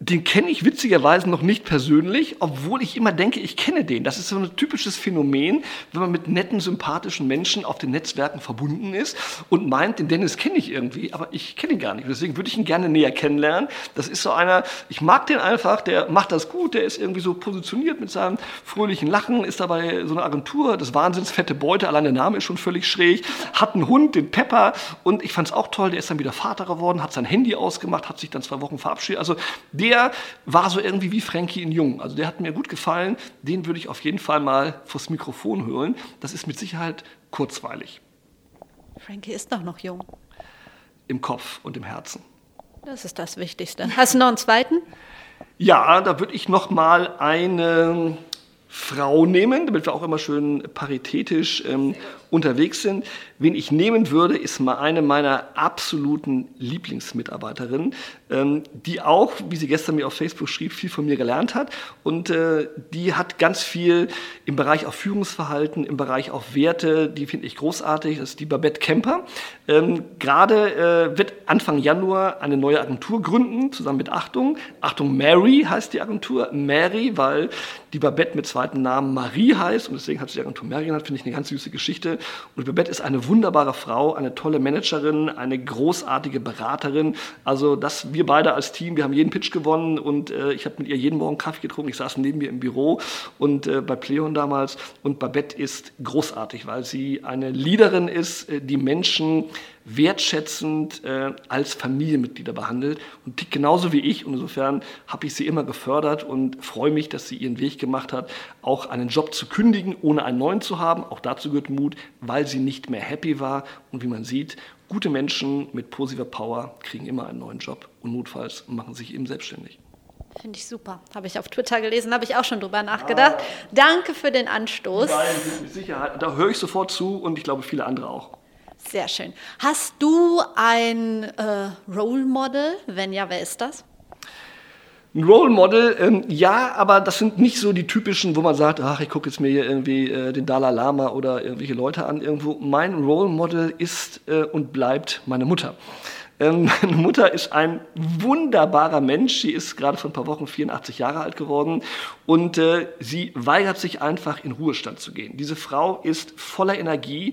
Den kenne ich witzigerweise noch nicht persönlich, obwohl ich immer denke, ich kenne den. Das ist so ein typisches Phänomen, wenn man mit netten, sympathischen Menschen auf den Netzwerken verbunden ist und meint, den Dennis kenne ich irgendwie, aber ich kenne ihn gar nicht. Deswegen würde ich ihn gerne näher kennenlernen. Das ist so einer, ich mag den einfach, der macht das gut, der ist irgendwie so positioniert mit seinem fröhlichen Lachen, ist dabei so eine Agentur des Wahnsinns, fette Beute, allein der Name ist schon völlig schräg, hat einen Hund, den Pepper, und ich fand es auch toll, der ist dann wieder Vater geworden, hat sein Handy ausgemacht, hat sich dann 2 Wochen verabschiedet. Also der war so irgendwie wie Frankie in Jung. Also der hat mir gut gefallen. Den würde ich auf jeden Fall mal vors Mikrofon holen. Das ist mit Sicherheit kurzweilig. Frankie ist doch noch jung. Im Kopf und im Herzen. Das ist das Wichtigste. Hast du noch einen zweiten? Ja, da würde ich noch mal eine Frau nehmen, damit wir auch immer schön paritätisch unterwegs sind. Wen ich nehmen würde, ist mal eine meiner absoluten Lieblingsmitarbeiterinnen, die auch, wie sie gestern mir auf Facebook schrieb, viel von mir gelernt hat. Und die hat ganz viel im Bereich auch Führungsverhalten, im Bereich auch Werte, die finde ich großartig. Das ist die Babette Kemper. Gerade wird Anfang Januar eine neue Agentur gründen, zusammen mit Achtung. Achtung, Mary heißt die Agentur. Mary, weil die Babette mit zweiten Namen Marie heißt und deswegen hat sie die Agentur Mary genannt. Finde ich eine ganz süße Geschichte. Und Babette ist eine wunderbare Frau, eine tolle Managerin, eine großartige Beraterin. Also wir beide als Team, wir haben jeden Pitch gewonnen und ich habe mit ihr jeden Morgen Kaffee getrunken. Ich saß neben mir im Büro und bei Pleon damals. Und Babette ist großartig, weil sie eine Leaderin ist, die Menschen wertschätzend als Familienmitglieder behandelt und tickt genauso wie ich. Und insofern habe ich sie immer gefördert und freue mich, dass sie ihren Weg gemacht hat, auch einen Job zu kündigen, ohne einen neuen zu haben. Auch dazu gehört Mut, weil sie nicht mehr happy war. Und wie man sieht, Gute Menschen mit positiver Power kriegen immer einen neuen Job und notfalls machen sich eben selbstständig. Finde ich super. Habe ich auf Twitter gelesen, habe ich auch schon drüber nachgedacht. Ah. Danke für den Anstoß. Nein, mit Sicherheit. Da höre ich sofort zu und ich glaube, viele andere auch. Sehr schön. Hast du ein Role Model? Wenn ja, wer ist das? Ein Role Model, ja, aber das sind nicht so die typischen, wo man sagt, ach, ich gucke jetzt mir hier irgendwie den Dalai Lama oder irgendwelche Leute an irgendwo. Mein Role Model ist und bleibt meine Mutter. Meine Mutter ist ein wunderbarer Mensch, sie ist gerade vor ein paar Wochen 84 Jahre alt geworden und sie weigert sich einfach in Ruhestand zu gehen. Diese Frau ist voller Energie,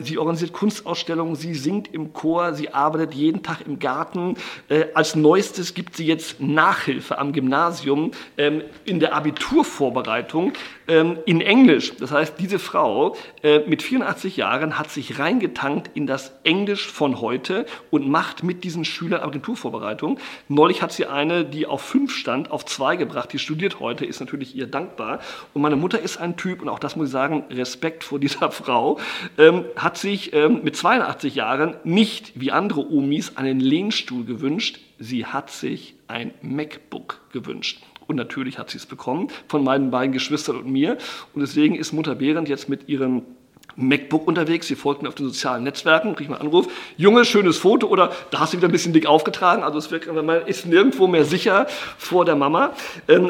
sie organisiert Kunstausstellungen, sie singt im Chor, sie arbeitet jeden Tag im Garten. Als Neuestes gibt sie jetzt Nachhilfe am Gymnasium in der Abiturvorbereitung in Englisch. Das heißt, diese Frau mit 84 Jahren hat sich reingetankt in das Englisch von heute und macht mit diesen Schülern Abiturvorbereitung. Neulich hat sie eine, die auf 5 stand, auf 2 gebracht. Die studiert heute, ist natürlich ihr dankbar. Und meine Mutter ist ein Typ, und auch das muss ich sagen, Respekt vor dieser Frau, hat sich mit 82 Jahren nicht wie andere Omis einen Lehnstuhl gewünscht. Sie hat sich ein MacBook gewünscht. Und natürlich hat sie es bekommen von meinen beiden Geschwistern und mir. Und deswegen ist Mutter Behrendt jetzt mit ihrem MacBook unterwegs, sie folgt mir auf den sozialen Netzwerken, kriege ich mal einen Anruf, Junge, schönes Foto oder da hast du wieder ein bisschen dick aufgetragen, also es wirkt, man ist nirgendwo mehr sicher vor der Mama,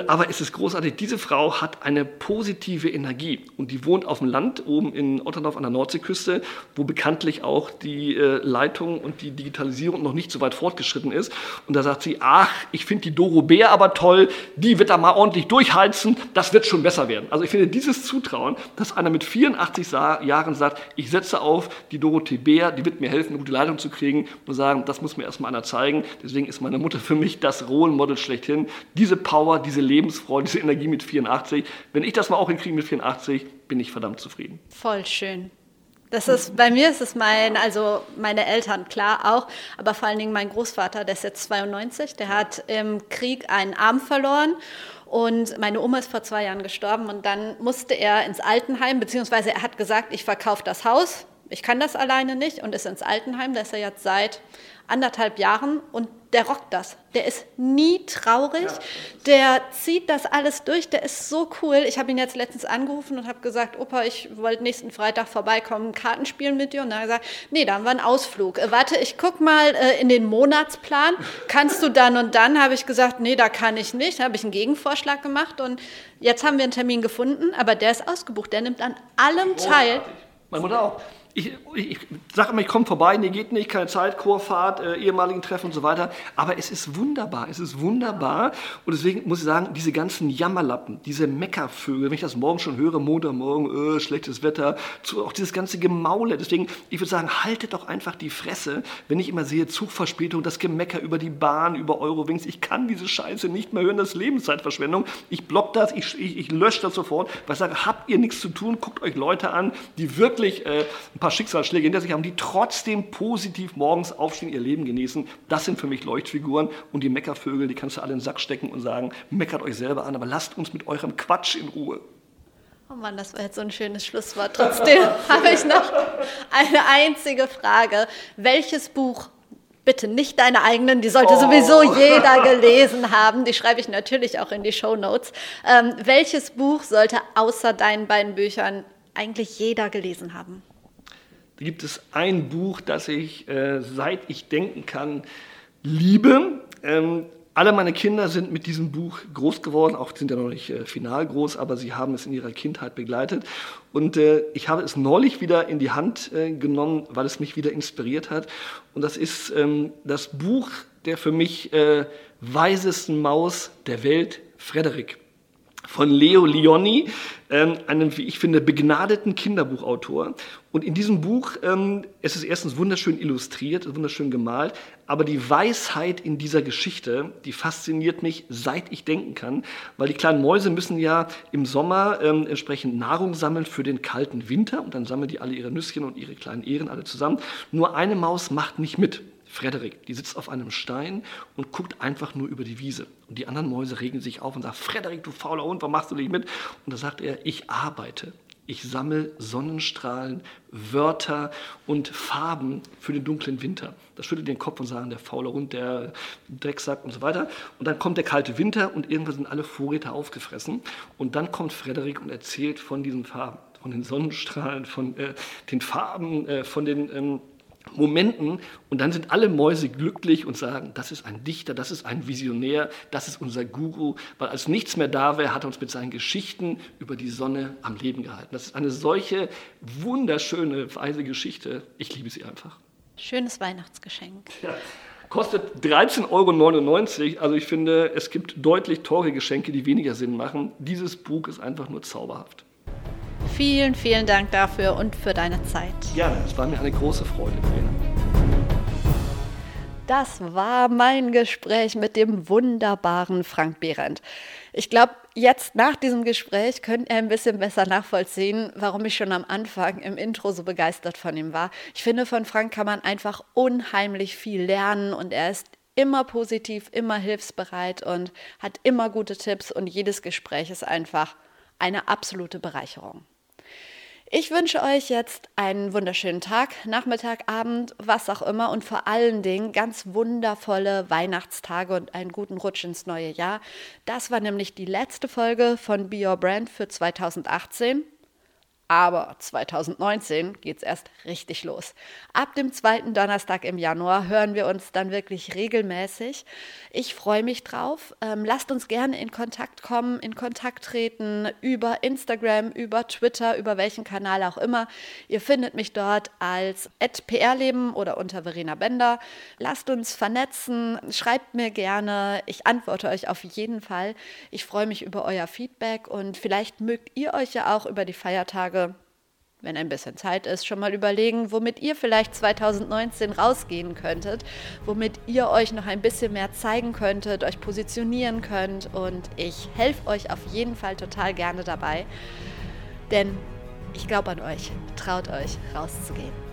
aber es ist großartig, diese Frau hat eine positive Energie und die wohnt auf dem Land, oben in Otterndorf an der Nordseeküste, wo bekanntlich auch die Leitung und die Digitalisierung noch nicht so weit fortgeschritten ist und da sagt sie, ach, ich finde die Dorothee Bär aber toll, die wird da mal ordentlich durchheizen, das wird schon besser werden. Also ich finde dieses Zutrauen, dass einer mit 84 Jahren sagt, ich setze auf die Dorothee Bär, die wird mir helfen, eine gute Leitung zu kriegen und sagen, das muss mir erstmal einer zeigen. Deswegen ist meine Mutter für mich das Role Model schlechthin. Diese Power, diese Lebensfreude, diese Energie mit 84. Wenn ich das mal auch hinkriege mit 84, bin ich verdammt zufrieden. Voll schön. Das ist, bei mir ist es meine Eltern, klar auch, aber vor allen Dingen mein Großvater, der ist jetzt 92, der hat im Krieg einen Arm verloren. Und meine Oma ist vor 2 Jahren gestorben und dann musste er ins Altenheim, beziehungsweise er hat gesagt, ich verkaufe das Haus, ich kann das alleine nicht und ist ins Altenheim, da ist er jetzt seit anderthalb Jahren und der rockt das, der ist nie traurig, der zieht das alles durch, der ist so cool. Ich habe ihn jetzt letztens angerufen und habe gesagt, Opa, ich wollte nächsten Freitag vorbeikommen, Karten spielen mit dir und dann hat er gesagt, nee, da haben wir einen Ausflug. Warte, ich guck mal in den Monatsplan, kannst du dann und dann? Habe ich gesagt, nee, da kann ich nicht, da habe ich einen Gegenvorschlag gemacht und jetzt haben wir einen Termin gefunden, aber der ist ausgebucht, der nimmt an allem teil. Meine Mutter auch. Ich sage immer, ich komme vorbei, nee, geht nicht, keine Zeit, Chorfahrt, ehemaligen Treffen und so weiter. Aber es ist wunderbar. Und deswegen muss ich sagen, diese ganzen Jammerlappen, diese Meckervögel, wenn ich das morgen schon höre, Montagmorgen, schlechtes Wetter, auch dieses ganze Gemaule. Deswegen, ich würde sagen, haltet doch einfach die Fresse, wenn ich immer sehe, Zugverspätung, das Gemecker über die Bahn, über Eurowings. Ich kann diese Scheiße nicht mehr hören, das ist Lebenszeitverschwendung. Ich block das, ich lösche das sofort, weil ich sage, habt ihr nichts zu tun, guckt euch Leute an, die wirklich ein paar Schicksalsschläge hinter sich haben, die trotzdem positiv morgens aufstehen, ihr Leben genießen. Das sind für mich Leuchtfiguren und die Meckervögel, die kannst du alle in den Sack stecken und sagen, meckert euch selber an, aber lasst uns mit eurem Quatsch in Ruhe. Oh Mann, das war jetzt so ein schönes Schlusswort. Trotzdem habe ich noch eine einzige Frage. Welches Buch, bitte nicht deine eigenen, die sollte sowieso jeder gelesen haben, die schreibe ich natürlich auch in die Shownotes. Welches Buch sollte außer deinen beiden Büchern eigentlich jeder gelesen haben? Da gibt es ein Buch, das ich, seit ich denken kann, liebe. Alle meine Kinder sind mit diesem Buch groß geworden, auch sind ja noch nicht final groß, aber sie haben es in ihrer Kindheit begleitet. Und ich habe es neulich wieder in die Hand genommen, weil es mich wieder inspiriert hat. Und das ist das Buch der für mich weisesten Maus der Welt, Frederik, von Leo Leoni, einem, wie ich finde, begnadeten Kinderbuchautor. Und in diesem Buch, es ist erstens wunderschön illustriert, wunderschön gemalt, aber die Weisheit in dieser Geschichte, die fasziniert mich, seit ich denken kann, weil die kleinen Mäuse müssen ja im Sommer entsprechend Nahrung sammeln für den kalten Winter und dann sammeln die alle ihre Nüsschen und ihre kleinen Ähren alle zusammen. Nur eine Maus macht nicht mit. Frederik, die sitzt auf einem Stein und guckt einfach nur über die Wiese. Und die anderen Mäuse regen sich auf und sagen, Frederik, du fauler Hund, warum machst du nicht mit? Und da sagt er, ich arbeite. Ich sammle Sonnenstrahlen, Wörter und Farben für den dunklen Winter. Da schüttelt den Kopf und sagen, der faule Hund, der Drecksack und so weiter. Und dann kommt der kalte Winter und irgendwann sind alle Vorräte aufgefressen. Und dann kommt Frederik und erzählt von diesen Farben, von den Sonnenstrahlen, von den Farben, von den Momenten. Und dann sind alle Mäuse glücklich und sagen, das ist ein Dichter, das ist ein Visionär, das ist unser Guru. Weil als nichts mehr da wäre, hat er uns mit seinen Geschichten über die Sonne am Leben gehalten. Das ist eine solche wunderschöne, weise Geschichte. Ich liebe sie einfach. Schönes Weihnachtsgeschenk. Ja. Kostet 13,99 €. Also ich finde, es gibt deutlich teure Geschenke, die weniger Sinn machen. Dieses Buch ist einfach nur zauberhaft. Vielen, vielen Dank dafür und für deine Zeit. Gerne, es war mir eine große Freude, Verena. Das war mein Gespräch mit dem wunderbaren Frank Behrendt. Ich glaube, jetzt nach diesem Gespräch könnt ihr ein bisschen besser nachvollziehen, warum ich schon am Anfang im Intro so begeistert von ihm war. Ich finde, von Frank kann man einfach unheimlich viel lernen und er ist immer positiv, immer hilfsbereit und hat immer gute Tipps und jedes Gespräch ist einfach eine absolute Bereicherung. Ich wünsche euch jetzt einen wunderschönen Tag, Nachmittag, Abend, was auch immer und vor allen Dingen ganz wundervolle Weihnachtstage und einen guten Rutsch ins neue Jahr. Das war nämlich die letzte Folge von Be Your Brand für 2018. Aber 2019 geht's erst richtig los. Ab dem zweiten Donnerstag im Januar hören wir uns dann wirklich regelmäßig. Ich freue mich drauf. Lasst uns gerne in Kontakt kommen, in Kontakt treten über Instagram, über Twitter, über welchen Kanal auch immer. Ihr findet mich dort als @prleben oder unter Verena Bender. Lasst uns vernetzen, schreibt mir gerne. Ich antworte euch auf jeden Fall. Ich freue mich über euer Feedback und vielleicht mögt ihr euch ja auch über die Feiertage, wenn ein bisschen Zeit ist, schon mal überlegen, womit ihr vielleicht 2019 rausgehen könntet, womit ihr euch noch ein bisschen mehr zeigen könntet, euch positionieren könnt und ich helfe euch auf jeden Fall total gerne dabei, denn ich glaube an euch, traut euch rauszugehen.